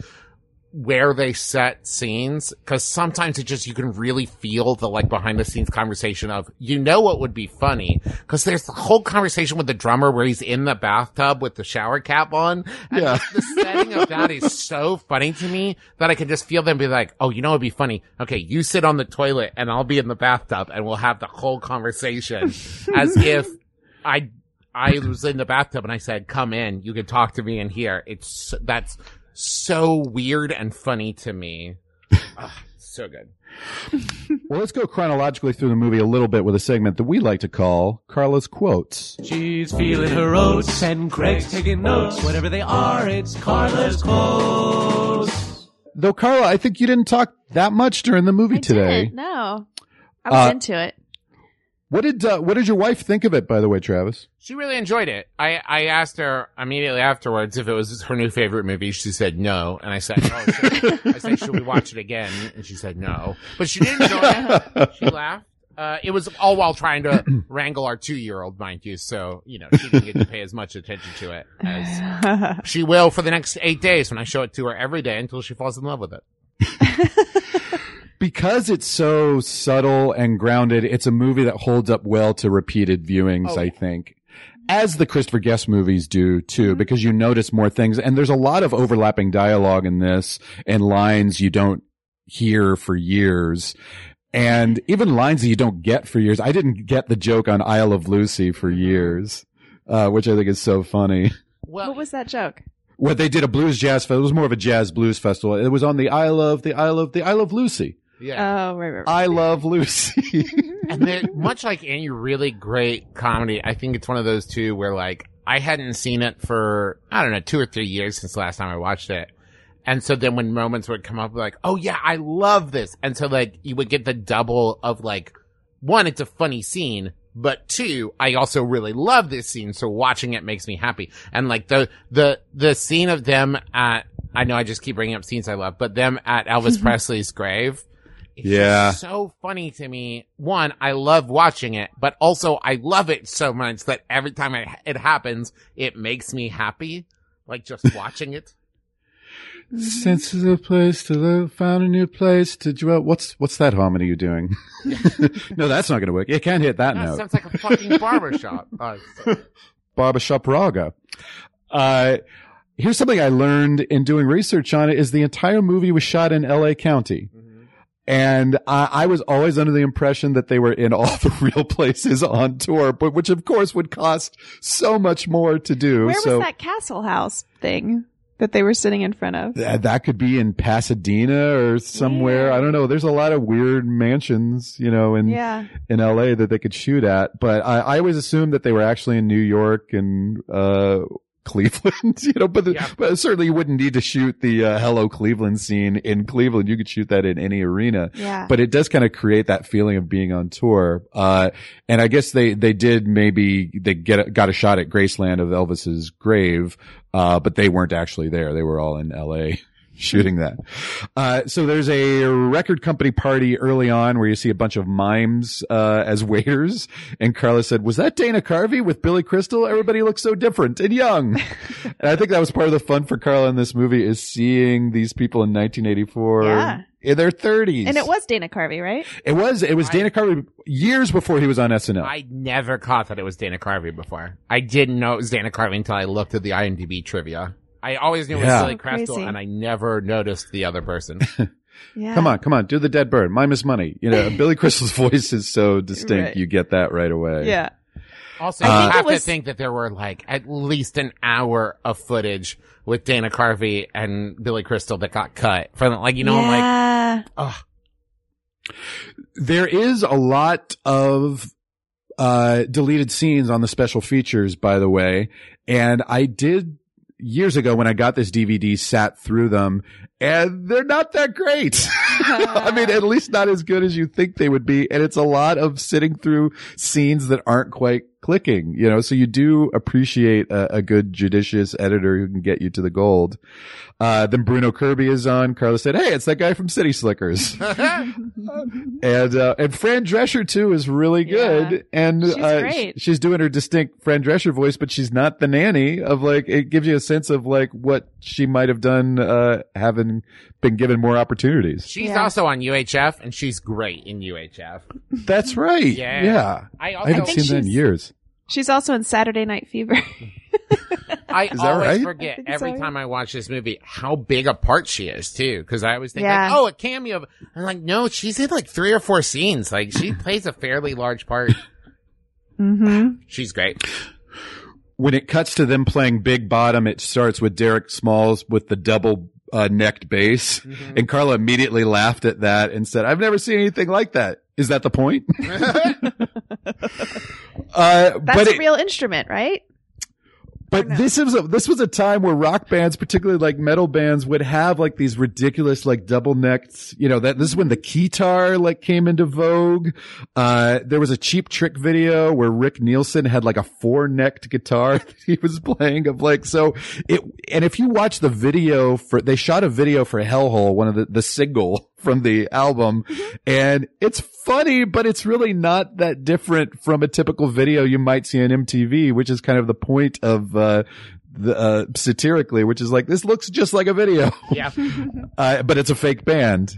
where they set scenes, because sometimes it just, you can really feel the like behind the scenes conversation of, you know, what would be funny, because there's the whole conversation with the drummer where he's in the bathtub with the shower cap on, and yeah, the setting of that is so funny to me that I can just feel them be like, oh, you know it'd be funny, okay, you sit on the toilet and I'll be in the bathtub and we'll have the whole conversation as if I was in the bathtub and I said, come in, you can talk to me in here. It's, that's so weird and funny to me. Ugh, so good. Well, let's go chronologically through the movie a little bit with a segment that we like to call Carla's Quotes. She's feeling her oats and Craig's taking notes. Whatever they are, it's Carla's Quotes. Though, Carla, I think you didn't talk that much during the movie today. Didn't, no. I was into it. What did your wife think of it, by the way, Travis? She really enjoyed it. I asked her immediately afterwards if it was her new favorite movie. She said no. And I said, oh, sure. I said, should we watch it again? And she said no. But she didn't enjoy it. She laughed. It was all while trying to wrangle our 2-year-old, mind you. So, you know, she didn't get to pay as much attention to it as she will for the next 8 days when I show it to her every day until she falls in love with it. Because it's so subtle and grounded, it's a movie that holds up well to repeated viewings, I think, as the Christopher Guest movies do, too, because you notice more things. And there's a lot of overlapping dialogue in this and lines you don't hear for years. And even lines that you don't get for years. I didn't get the joke on Isle of Lucy for years, which I think is so funny. Well, what was that joke? What they did, a blues jazz festival. It was more of a jazz blues festival. It was on the Isle of Lucy. Yeah. Oh, right. I love Lucy. And then, much like any really great comedy, I think it's one of those two where, like, I hadn't seen it for, I don't know, 2 or 3 years since the last time I watched it. And so then when moments would come up, like, oh yeah, I love this. And so, like, you would get the double of, like, one, it's a funny scene. But two, I also really love this scene, so watching it makes me happy. And like the scene of them at, I know I just keep bringing up scenes I love, but them at Elvis Presley's grave. It's just so funny to me. One, I love watching it, but also I love it so much that every time it happens, it makes me happy. Like just watching it. Sense is a place to live, found a new place to dwell. What's that harmony you're doing? No, that's not going to work. You can't hit that note. Sounds like a fucking barbershop. Barbershop raga. Here's something I learned in doing research on it, is the entire movie was shot in L.A. County. And I was always under the impression that they were in all the real places on tour, but which of course would cost so much more to do. Where was that castle house thing that they were sitting in front of? That could be in Pasadena or somewhere. Yeah. I don't know. There's a lot of weird mansions, you know, in LA that they could shoot at. But I always assumed that they were actually in New York and Cleveland, you know, but certainly you wouldn't need to shoot the Hello Cleveland scene in Cleveland. You could shoot that in any arena. Yeah. But it does kind of create that feeling of being on tour. And I guess they got a shot at Graceland of Elvis's grave, but they weren't actually there. They were all in LA shooting that. So there's a record company party early on where you see a bunch of mimes as waiters, and Carla said, was that Dana Carvey with Billy Crystal? Everybody looks so different and young. And I think that was part of the fun for Carla in this movie, is seeing these people in 1984 in their 30s. And it was Dana Carvey, right? It was Dana Carvey years before he was on SNL. I never caught that it was Dana Carvey before. I didn't know it was Dana Carvey until I looked at the IMDb trivia. I always knew it was Billy Crystal, and I never noticed the other person. Yeah. Come on, do the dead bird. Mime is money. You know, Billy Crystal's voice is so distinct, right. You get that right away. Yeah. Also, you have to think that there were like at least an hour of footage with Dana Carvey and Billy Crystal that got cut from, like, you know, I'm like, ugh. There is a lot of deleted scenes on the special features, by the way, and I did. Years ago when I got this DVD, sat through them, and they're not that great. I mean, at least not as good as you think they would be. And it's a lot of sitting through scenes that aren't quite clicking, you know, so you do appreciate a good judicious editor who can get you to the gold. Then Bruno Kirby is on. Carla said, hey, it's that guy from City Slickers. And Fran Drescher too is really good. Yeah. And she's great. She's doing her distinct Fran Drescher voice, but she's not the nanny of like, it gives you a sense of like what she might have done, having been given more opportunities. She's also on UHF and she's great in UHF. That's right. Yeah. Yeah. I haven't seen that in years. She's also in Saturday Night Fever. I always forget every time I watch this movie how big a part she is too, because I always think like, oh, a cameo. I'm like, no, she's in like 3 or 4 scenes. Like she plays a fairly large part. Mm-hmm. She's great. When it cuts to them playing Big Bottom, it starts with Derek Smalls with the double necked bass, mm-hmm. and Carla immediately laughed at that and said, "I've never seen anything like that." Is that the point? That's a real instrument, right? But no. This was a time where rock bands, particularly like metal bands, would have like these ridiculous like double necked, you know, that this is when the keytar like came into vogue. There was a Cheap Trick video where Rick Nielsen had like a 4-necked guitar that he was playing of like, and if you watch the video they shot a video for Hellhole, one of the single from the album, and it's funny, but it's really not that different from a typical video you might see on MTV, which is kind of the point of satirically, which is like, this looks just like a video. Yeah. But it's a fake band.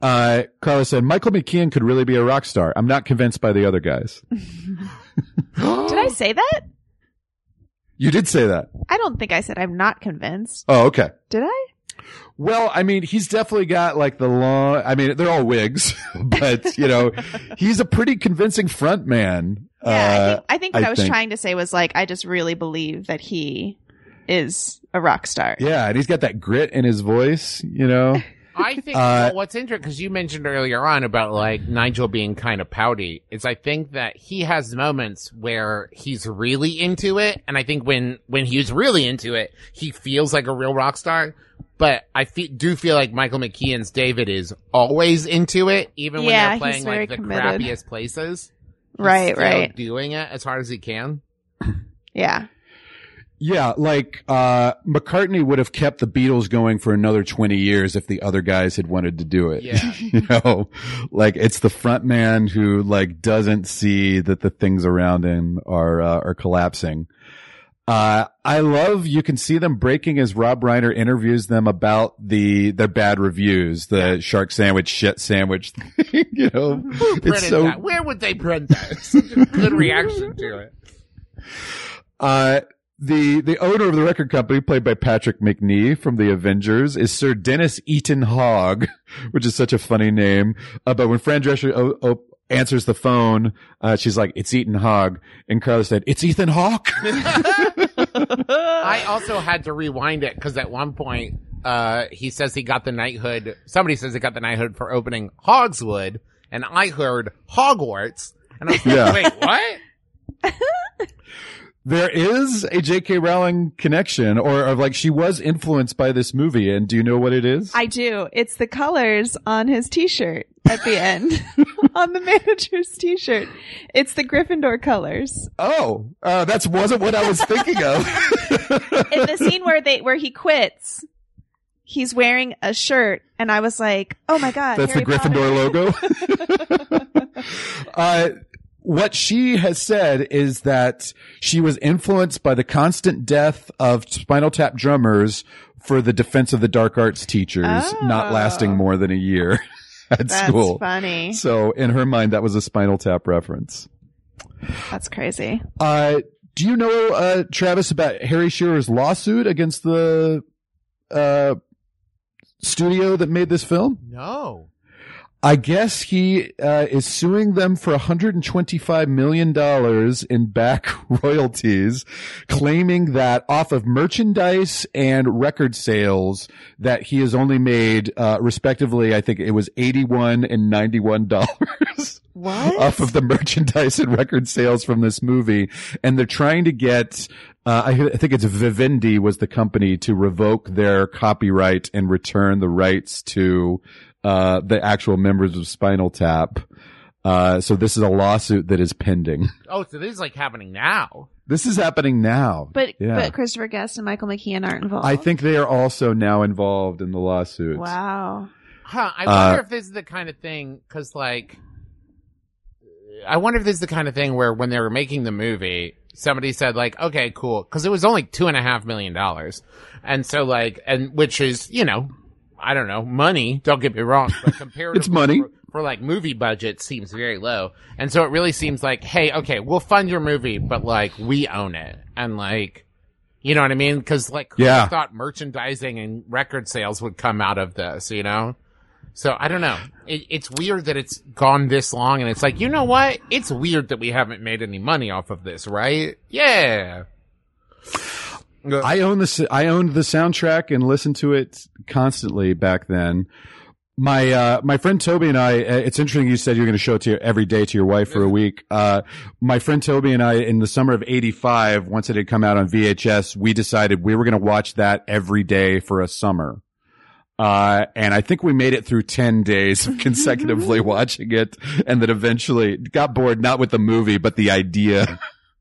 Carla said, Michael McKean could really be a rock star. I'm not convinced by the other guys. Did I say that? You did say that. I don't think I said I'm not convinced. Oh, okay. Did I? Well, I mean, he's definitely got like the long, I mean, they're all wigs, but you know, he's a pretty convincing front man. Yeah, I think what I was trying to say was like, I just really believe that he is a rock star. Yeah. And he's got that grit in his voice, you know? I think what's interesting, because you mentioned earlier on about like Nigel being kind of pouty, is I think that he has moments where he's really into it. And I think when he was really into it, he feels like a real rock star. But I do feel like Michael McKean's David is always into it, even when they're playing like the crappiest places. He's doing it as hard as he can. Yeah. Yeah, like McCartney would have kept the Beatles going for another 20 years if the other guys had wanted to do it. Yeah. You know, like it's the front man who like doesn't see that the things around him are collapsing. I love, you can see them breaking as Rob Reiner interviews them about their bad reviews, the shark sandwich, shit sandwich thing, you know. Who printed that? Where would they print that? Such a good reaction to it. The owner of the record company, played by Patrick McNee from the Avengers, is Sir Dennis Eaton Hogg, which is such a funny name. But when Fran Drescher answers the phone, she's like, "It's Eaton Hogg," and Carla said, "It's Ethan Hawke." I also had to rewind it because at one point, he says he got the knighthood. Somebody says he got the knighthood for opening Hogswood, and I heard Hogwarts, and I was like, "Wait, what?" There is a J.K. Rowling connection, or like she was influenced by this movie, and do you know what it is? I do. It's the colors on his t-shirt at the end, on the manager's t-shirt. It's the Gryffindor colors. Oh, that wasn't what I was thinking of. In the scene where he quits, he's wearing a shirt, and I was like, oh my God, that's Harry the Gryffindor logo? What she has said is that she was influenced by the constant death of Spinal Tap drummers for the Defense of the Dark Arts teachers not lasting more than a year at school. That's funny. So in her mind, that was a Spinal Tap reference. That's crazy. Do you know, Travis, about Harry Shearer's lawsuit against the studio that made this film? No. I guess he is suing them for $125 million in back royalties, claiming that off of merchandise and record sales that he has only made, respectively, I think it was $81 and $91. What? Off of the merchandise and record sales from this movie. And they're trying to get, I think it's Vivendi was the company, to revoke their copyright and return the rights to the actual members of Spinal Tap. So this is a lawsuit that is pending. Oh, so this is like happening now. This is happening now. But yeah. But Christopher Guest and Michael McKean aren't involved. I think they are also now involved in the lawsuit. Wow. Huh. I wonder if this is the kind of thing, because like, I wonder if this is the kind of thing where when they were making the movie, somebody said like, okay, cool. Because it was only $2.5 million. And so like, and which is, you know, I don't know, money. Don't get me wrong. But compared it's money. For like movie budget seems very low. And so it really seems like, hey, okay, we'll fund your movie, but like we own it. And like, you know what I mean? Cause like, yeah. I thought merchandising and record sales would come out of this, you know? So I don't know. It's weird that it's gone this long and it's like, you know what? It's weird that we haven't made any money off of this, right? Yeah. I owned the soundtrack and listened to it constantly back then. My friend Toby and I, it's interesting you said you're going to show it to your, every day to your wife for a week. My friend Toby and I, in the summer of 85, once it had come out on VHS, we decided we were going to watch that every day for a summer. And I think we made it through 10 days of consecutively watching it, and then eventually got bored, not with the movie, but the idea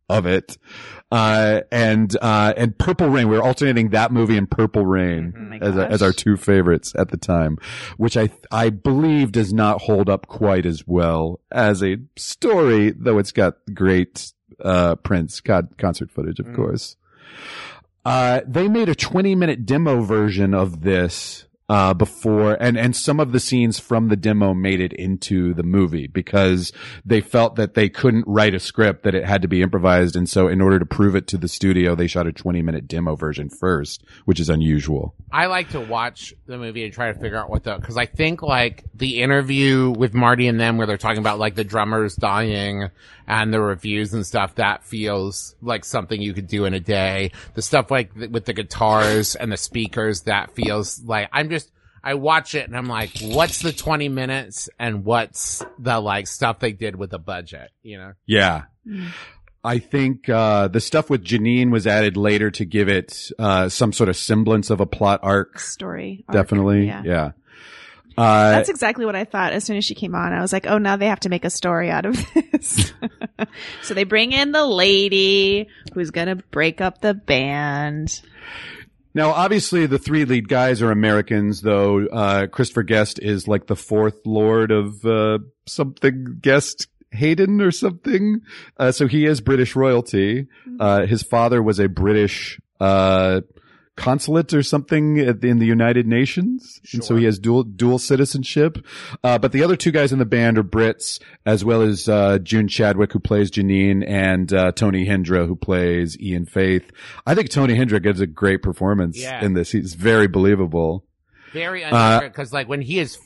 of it. And Purple Rain, we were alternating that movie and Purple Rain as our two favorites at the time, which I believe does not hold up quite as well as a story, though it's got great, Prince concert footage, of course. They made a 20-minute demo version of this, before, and some of the scenes from the demo made it into the movie because they felt that they couldn't write a script, that it had to be improvised. And so in order to prove it to the studio, they shot a 20-minute demo version first, which is unusual. I like to watch the movie and try to figure out what the, cause I think like the interview with Marty and them where they're talking about like the drummers dying and the reviews and stuff, that feels like something you could do in a day. The stuff like with the guitars and the speakers, that feels like, I watch it and I'm like, what's the 20 minutes and what's the like stuff they did with the budget, you know? Yeah. I think, the stuff with Janine was added later to give it, some sort of semblance of a plot arc. Story. Definitely. Arc, yeah. That's exactly what I thought as soon as she came on. I was like, oh, now they have to make a story out of this. So they bring in the lady who's going to break up the band. Now, obviously, the three lead guys are Americans, though Christopher Guest is like the fourth lord of something Guest Hayden or something. So he is British royalty. His father was a British consulate or something in the United Nations. Sure. And so he has dual citizenship. But the other two guys in the band are Brits, as well as June Chadwick, who plays Janine, and Tony Hendra, who plays Ian Faith. I think Tony Hendra gives a great performance in this. He's very believable. Very unnecessary, because like when he is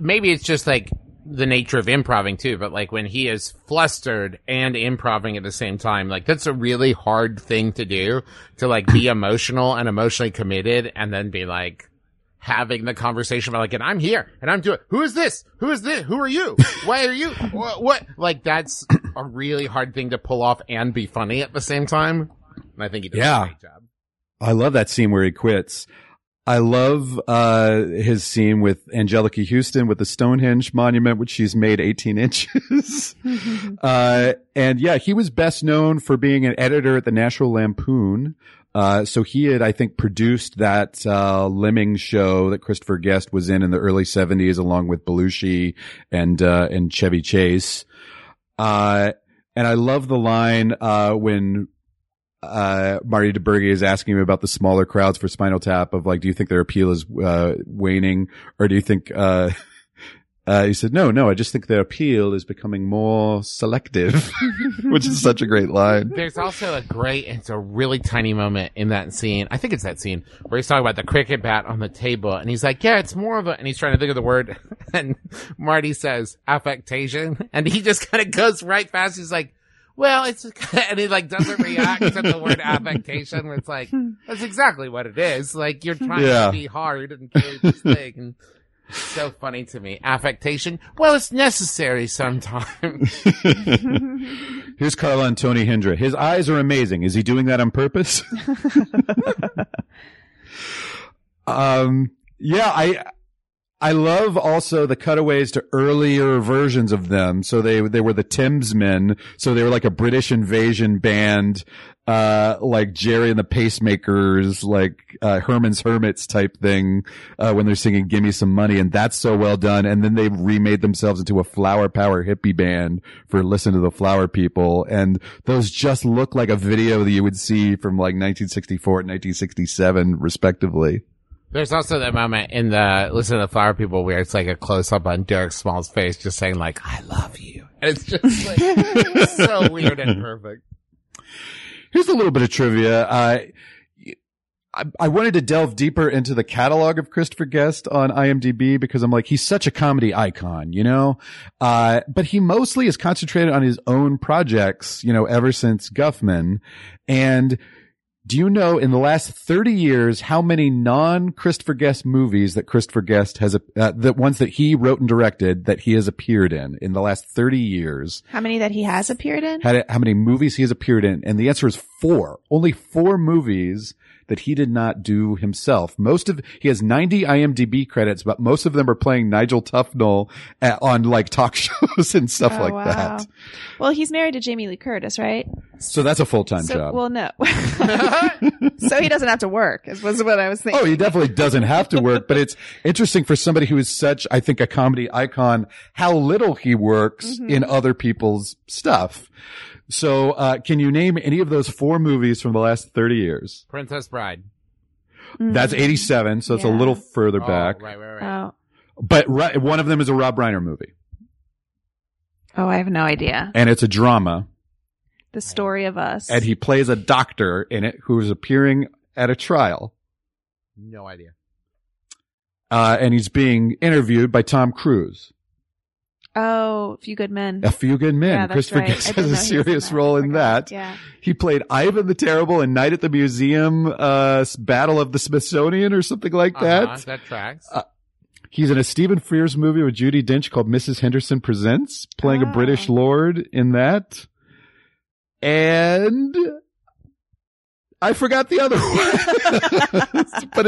maybe it's just like the nature of improvising too, but like when he is flustered and improvising at the same time, like that's a really hard thing to do, to like be emotional and emotionally committed and then be like having the conversation about like, and I'm here and I'm doing, who is this? Who is this? Who are you? Why are you? What? Like that's a really hard thing to pull off and be funny at the same time. And I think he does a great job. I love that scene where he quits. I love his scene with Angelica Houston with the Stonehenge monument, which she's made 18 inches. And yeah, he was best known for being an editor at the National Lampoon. So he had, I think, produced that Lemming show that Christopher Guest was in the early 70s, along with Belushi and Chevy Chase. And I love the line when Marty DiBergi is asking him about the smaller crowds for Spinal Tap, of like, do you think their appeal is waning, or do you think he said, no, I just think their appeal is becoming more selective, which is such a great line. There's also it's a really tiny moment in that scene. I think it's that scene where he's talking about the cricket bat on the table, and he's like, yeah, it's more of a, and he's trying to think of the word, and Marty says affectation, and he just kind of goes right past. He's like, well, it's, and he like doesn't react to the word affectation. Where it's like, that's exactly what it is. Like you're trying to be hard and carry this thing. And it's so funny to me. Affectation. Well, it's necessary sometimes. Here's Carla and Tony Hendra. His eyes are amazing. Is he doing that on purpose? Yeah, I I love also the cutaways to earlier versions of them. So they were the Thames Men. So they were like a British invasion band, like Jerry and the Pacemakers, like Herman's Hermits type thing, when they're singing Gimme Some Money, and that's so well done. And then they remade themselves into a flower power hippie band for Listen to the Flower People, and those just look like a video that you would see from like 1964 and 1967 respectively. There's also that moment in the Listen to the Flower People where it's like a close-up on Derek Smalls' face just saying, like, I love you. And it's just like it's so weird and perfect. Here's a little bit of trivia. I wanted to delve deeper into the catalog of Christopher Guest on IMDb because I'm like, he's such a comedy icon, you know? But he mostly is concentrated on his own projects, you know, ever since Guffman. And do you know in the last 30 years how many non-Christopher Guest movies that Christopher Guest has, the ones that he wrote and directed that he has appeared in the last 30 years? How many that he has appeared in? How many movies he has appeared in? And the answer is 4. Only 4 movies that he did not do himself. He has 90 IMDb credits, but most of them are playing Nigel Tufnel on like talk shows and stuff that. Well, he's married to Jamie Lee Curtis, right? So that's a full-time job. Well, no. So he doesn't have to work, was what I was thinking. Oh, he definitely doesn't have to work, but it's interesting for somebody who is such, I think, a comedy icon, how little he works in other people's stuff. So, can you name any of those 4 movies from the last 30 years? Princess Bride. That's 87, so it's a little further back. Right. Oh. But one of them is a Rob Reiner movie. Oh, I have no idea. And it's a drama. The Story of Us. And he plays a doctor in it who is appearing at a trial. No idea. And he's being interviewed by Tom Cruise. Oh, A Few Good Men. A Few Good Men. Yeah, Christopher Guest has a serious role in that. Yeah. He played Ivan the Terrible in Night at the Museum, Battle of the Smithsonian or something like that. That tracks. He's in a Stephen Frears movie with Judi Dench called Mrs. Henderson Presents, playing a British lord in that. And I forgot the other one. But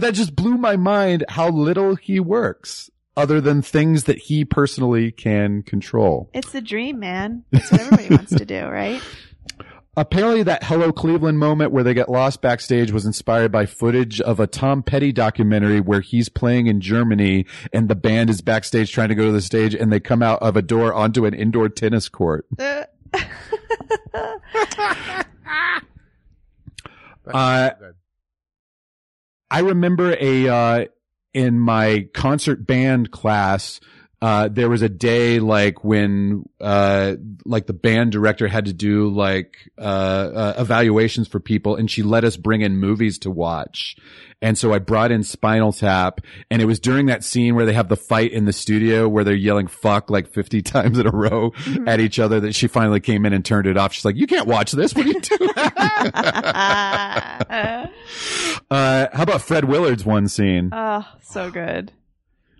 that just blew my mind how little he works. Other than things that he personally can control. It's the dream, man. That's what everybody wants to do, right? Apparently that Hello Cleveland moment where they get lost backstage was inspired by footage of a Tom Petty documentary where he's playing in Germany and the band is backstage trying to go to the stage and they come out of a door onto an indoor tennis court. I remember in my concert band class, there was a day like when, like the band director had to do like, evaluations for people, and she let us bring in movies to watch. And so I brought in Spinal Tap, and it was during that scene where they have the fight in the studio where they're yelling fuck like 50 times in a row at each other that she finally came in and turned it off. She's like, you can't watch this. What are you doing? How about Fred Willard's one scene? Oh, so good.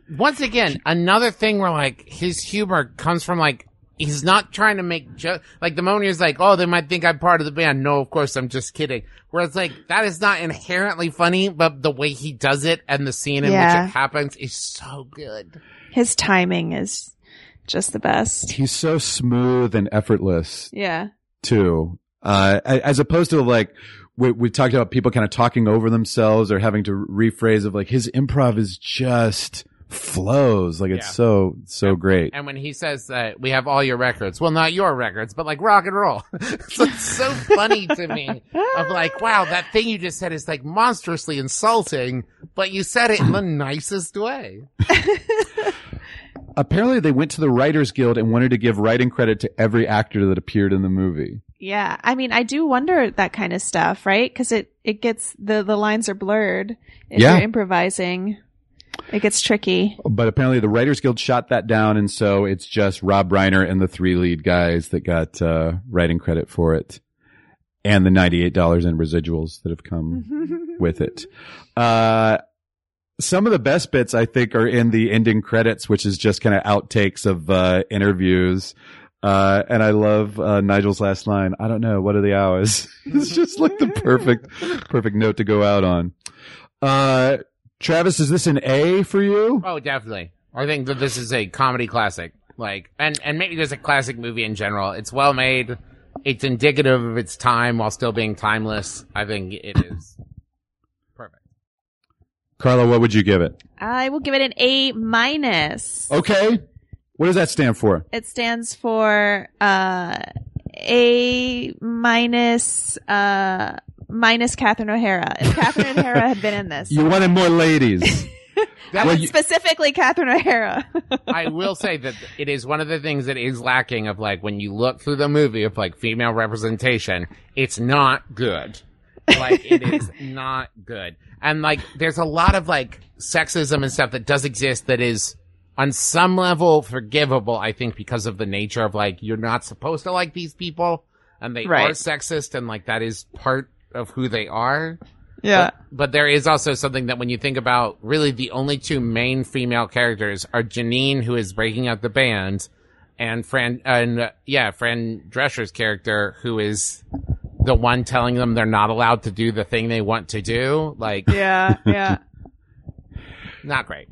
Once again, another thing where like his humor comes from like, he's not trying to make jokes. Like the moment he's like, oh, they might think I'm part of the band. No, of course, I'm just kidding. Where it's like, that is not inherently funny, but the way he does it and the scene in which it happens is so good. His timing is just the best. He's so smooth and effortless. Yeah. Too. As opposed to like, we talked about people kind of talking over themselves or having to rephrase of like, his improv is just flows like it's so great. And when he says that we have all your records, well, not your records, but like rock and roll, it's so funny to me of like, wow, that thing you just said is like monstrously insulting, but you said it in the nicest way. Apparently they went to the Writers Guild and wanted to give writing credit to every actor that appeared in the movie. Yeah. I mean, I do wonder that kind of stuff, right? Because it gets the lines are blurred if you're improvising. It gets tricky. But apparently the Writers Guild shot that down, and so it's just Rob Reiner and the 3 lead guys that got writing credit for it, and the $98 in residuals that have come with it. Some of the best bits, I think, are in the ending credits, which is just kind of outtakes of interviews. And I love Nigel's last line, I don't know, what are the hours? It's just like the perfect note to go out on. Travis, is this an A for you? Oh, definitely. I think that this is a comedy classic. Like, and maybe there's a classic movie in general. It's well made. It's indicative of its time while still being timeless. I think it is perfect. Carla, what would you give it? I will give it an A-. Okay. What does that stand for? It stands for A minus Catherine O'Hara. If Catherine O'Hara had been in this. You wanted more ladies. That was specifically Catherine O'Hara. I will say that it is one of the things that is lacking of, like, when you look through the movie of, like, female representation, it's not good. Like, it is not good. And, like, there's a lot of, like, sexism and stuff that does exist that is on some level forgivable, I think, because of the nature of, like, you're not supposed to like these people and they are sexist and, like, that is part of who they are. Yeah. But there is also something that when you think about, really the only two main female characters are Janine, who is breaking up the band, and Fran Drescher's character, who is the one telling them they're not allowed to do the thing they want to do. Like, yeah. Not great.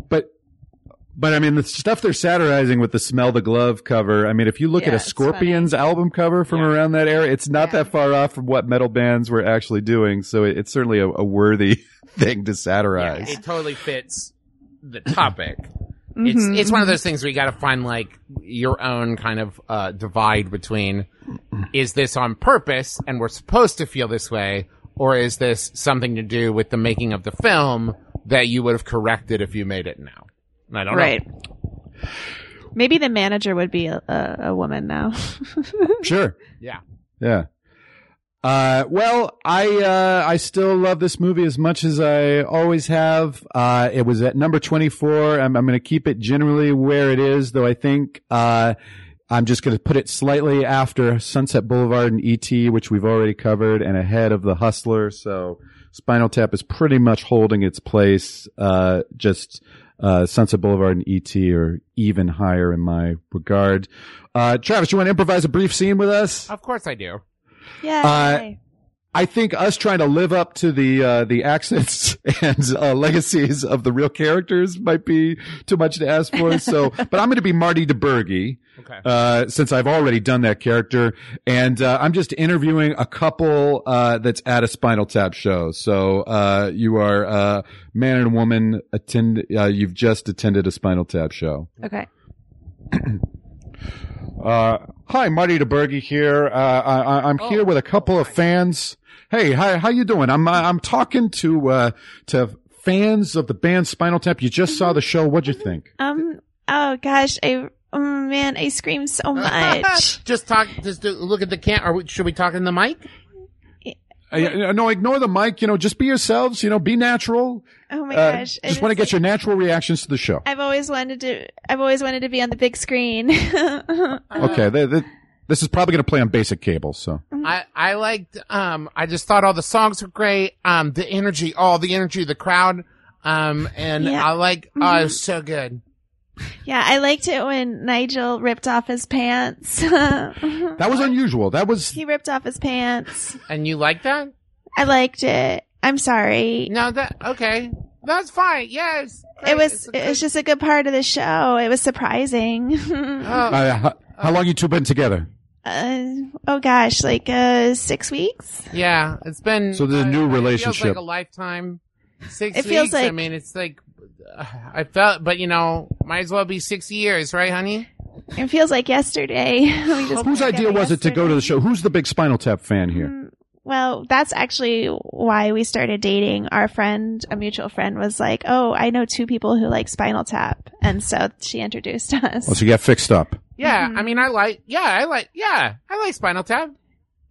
But I mean, the stuff they're satirizing with the Smell the Glove cover, I mean, if you look at a Scorpions album cover from around that era, it's not that far off from what metal bands were actually doing. So it's certainly a worthy thing to satirize. Yeah, it totally fits the topic. Mm-hmm. It's one of those things where you got to find, like, your own kind of divide between, is this on purpose and we're supposed to feel this way, or is this something to do with the making of the film that you would have corrected if you made it now? I don't know. Maybe the manager would be a woman now. Sure. Yeah. Well, I still love this movie as much as I always have. It was at number 24. I'm going to keep it generally where it is, though I think I'm just going to put it slightly after Sunset Boulevard and E.T., which we've already covered, and ahead of The Hustler. So Spinal Tap is pretty much holding its place. Sunset Boulevard and E.T. are even higher in my regard. Travis, you want to improvise a brief scene with us? Of course I do. Yeah. I think us trying to live up to the accents and legacies of the real characters might be too much to ask for. So, but I'm going to be Marty DiBergi, since I've already done that character, and I'm just interviewing a couple that's at a Spinal Tap show. So you are a man and a woman you've just attended a Spinal Tap show. Okay. Hi, Marty DiBergi here. I'm here with a couple of fans. Hey, hi, how you doing? I'm talking to fans of the band Spinal Tap. You just saw the show. What'd you think? Oh gosh, I screamed so much. Just look at the camera. Should we talk in the mic? No, ignore the mic. You know, just be yourselves. You know, be natural. Oh my gosh! Just want to get your natural reactions to the show. I've always wanted to be on the big screen. Okay, this is probably going to play on basic cable. So I liked. I just thought all the songs were great. The energy of the crowd. It was so good. Yeah, I liked it when Nigel ripped off his pants. That was unusual. He ripped off his pants. And you liked that? I liked it. I'm sorry. No, okay. That's fine. Yes. Great. It was just a good part of the show. It was surprising. How long you two been together? Oh gosh, 6 weeks. Yeah, it's been. So there's a new relationship. It feels like a lifetime. 6 weeks. Feels like, I mean, it's like. I felt, but you know, might as well be 6 years, right, honey? It feels like yesterday. Whose idea was it to go to the show? Who's the big Spinal Tap fan here? Well, that's actually why we started dating. Our friend, a mutual friend, was like, "Oh, I know two people who like Spinal Tap," and so she introduced us. Well, so you got fixed up. Yeah, mm-hmm. I mean, I like Spinal Tap.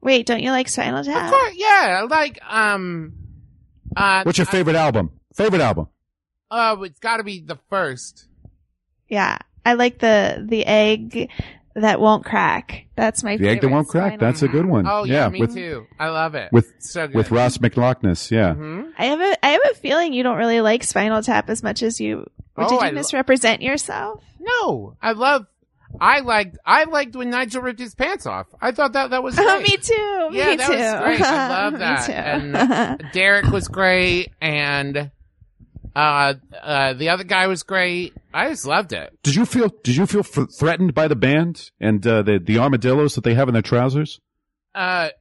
Wait, don't you like Spinal Tap? Of course, yeah, I like. What's your favorite album? Favorite album. It's got to be the first. Yeah, I like the egg that won't crack. That's my favorite. The egg that won't crack. That's a good one. Oh yeah, me too. I love it. With Ross McLaughness. Yeah. Mm-hmm. I have a feeling you don't really like Spinal Tap as much as you. Did you misrepresent yourself? No, I liked when Nigel ripped his pants off. I thought that was great. Oh, me too. Yeah, that was great. I love that. Me too. And Derek was great and. The other guy was great. I just loved it. Did you feel threatened by the band and the armadillos that they have in their trousers? What?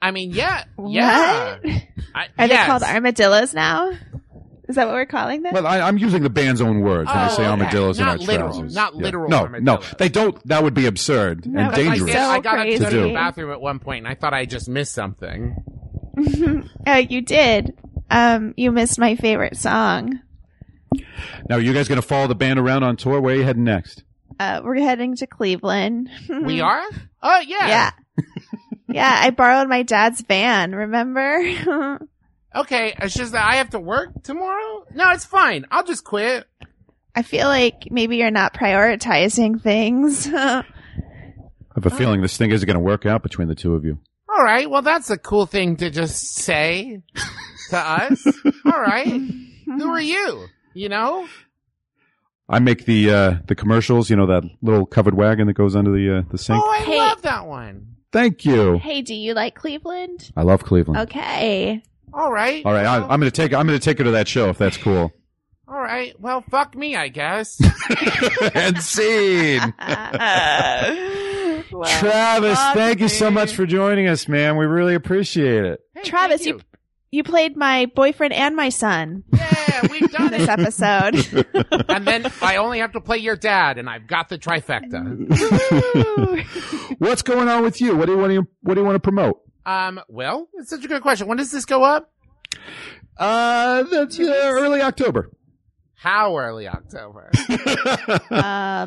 I mean, yeah. Yeah. What? Are they called armadillos now? Is that what we're calling them? Well, I'm using the band's own words when I say armadillos in our trousers. Not literal armadillos. No, they don't. That would be absurd and dangerous. I got up to go to the bathroom at one point, and I thought I just missed something. You did. You missed my favorite song. Now, are you guys going to follow the band around on tour? Where are you heading next? We're heading to Cleveland. We are? Oh, yeah. Yeah. Yeah, I borrowed my dad's van, remember? Okay, it's just that I have to work tomorrow? No, it's fine. I'll just quit. I feel like maybe you're not prioritizing things. I have a feeling this thing isn't going to work out between the two of you. All right, well, that's a cool thing to just say to us. All right. Who are you? You know? I make the commercials, you know, that little covered wagon that goes under the sink. Oh, I love that one. Thank you. Hey, do you like Cleveland? I love Cleveland. Okay. All right. Well, I'm gonna take her to that show if that's cool. All right. Well, fuck me, I guess. And scene. Well, Travis, thank you so much for joining us, man. We really appreciate it. Hey, Travis, you played my boyfriend and my son. Yeah, we've done this episode. And then I only have to play your dad, and I've got the trifecta. What's going on with you? What do you want to promote? Well, it's such a good question. When does this go up? That's early October. How early October?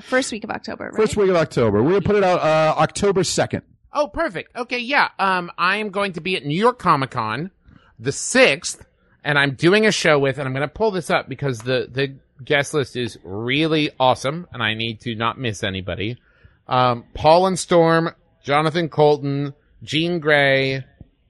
First week of October, right? First week of October. We'll put it out October 2nd. Oh, perfect. Okay, yeah. I am going to be at New York Comic-Con the 6th, and I'm doing a show with, and I'm going to pull this up because the guest list is really awesome, and I need to not miss anybody. Paul and Storm, Jonathan Colton, Jean Grey,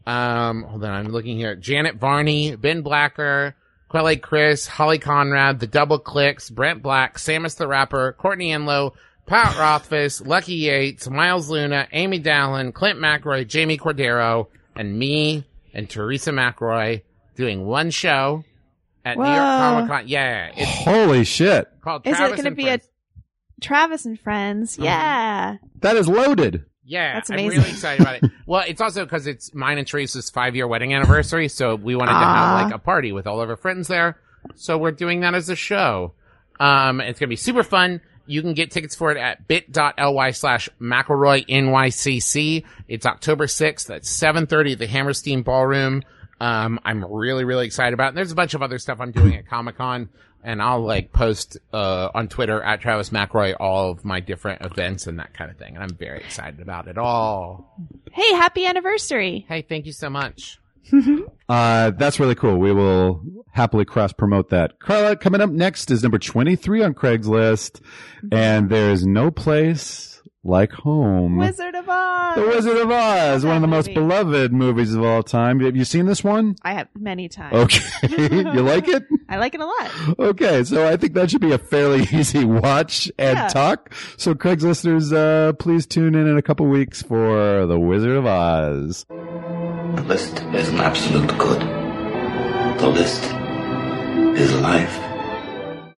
hold on, I'm looking here, Janet Varney, Ben Blacker, Quelle Chris, Holly Conrad, The Double Clicks, Brent Black, Samus the Rapper, Courtney Enloe, Pat Rothfuss, Lucky Yates, Miles Luna, Amy Dallin, Clint McRoy, Jamie Cordero, and me. And Teresa McElroy doing one show at New York Comic Con. Yeah. Holy shit. Called Travis. Is it going to be Friends. A Travis and Friends? Mm-hmm. Yeah. That is loaded. Yeah. That's amazing. I'm really excited about it. Well, it's also because it's mine and Teresa's 5-year wedding anniversary. So we wanted to have like a party with all of our friends there. So we're doing that as a show. It's going to be super fun. You can get tickets for it at bit.ly/McElroyNYCC. It's October 6th. That's 7:30 at the Hammerstein Ballroom. I'm really, really excited about it. And there's a bunch of other stuff I'm doing at Comic-Con, and I'll like post on Twitter at Travis McElroy all of my different events and that kind of thing. And I'm very excited about it all. Hey, happy anniversary. Hey, thank you so much. That's really cool. We will happily cross-promote that. Carla, coming up next is number 23 on Craig's List, and there is no place like home. Wizard of Oz. The Wizard of Oz, one of the most beloved movies of all time. Have you seen this one? I have, many times. Okay. You like it? I like it a lot. Okay, so I think that should be a fairly easy watch and talk. So Craig's listeners, please tune in a couple weeks for The Wizard of Oz. The list is an absolute good. The list is life.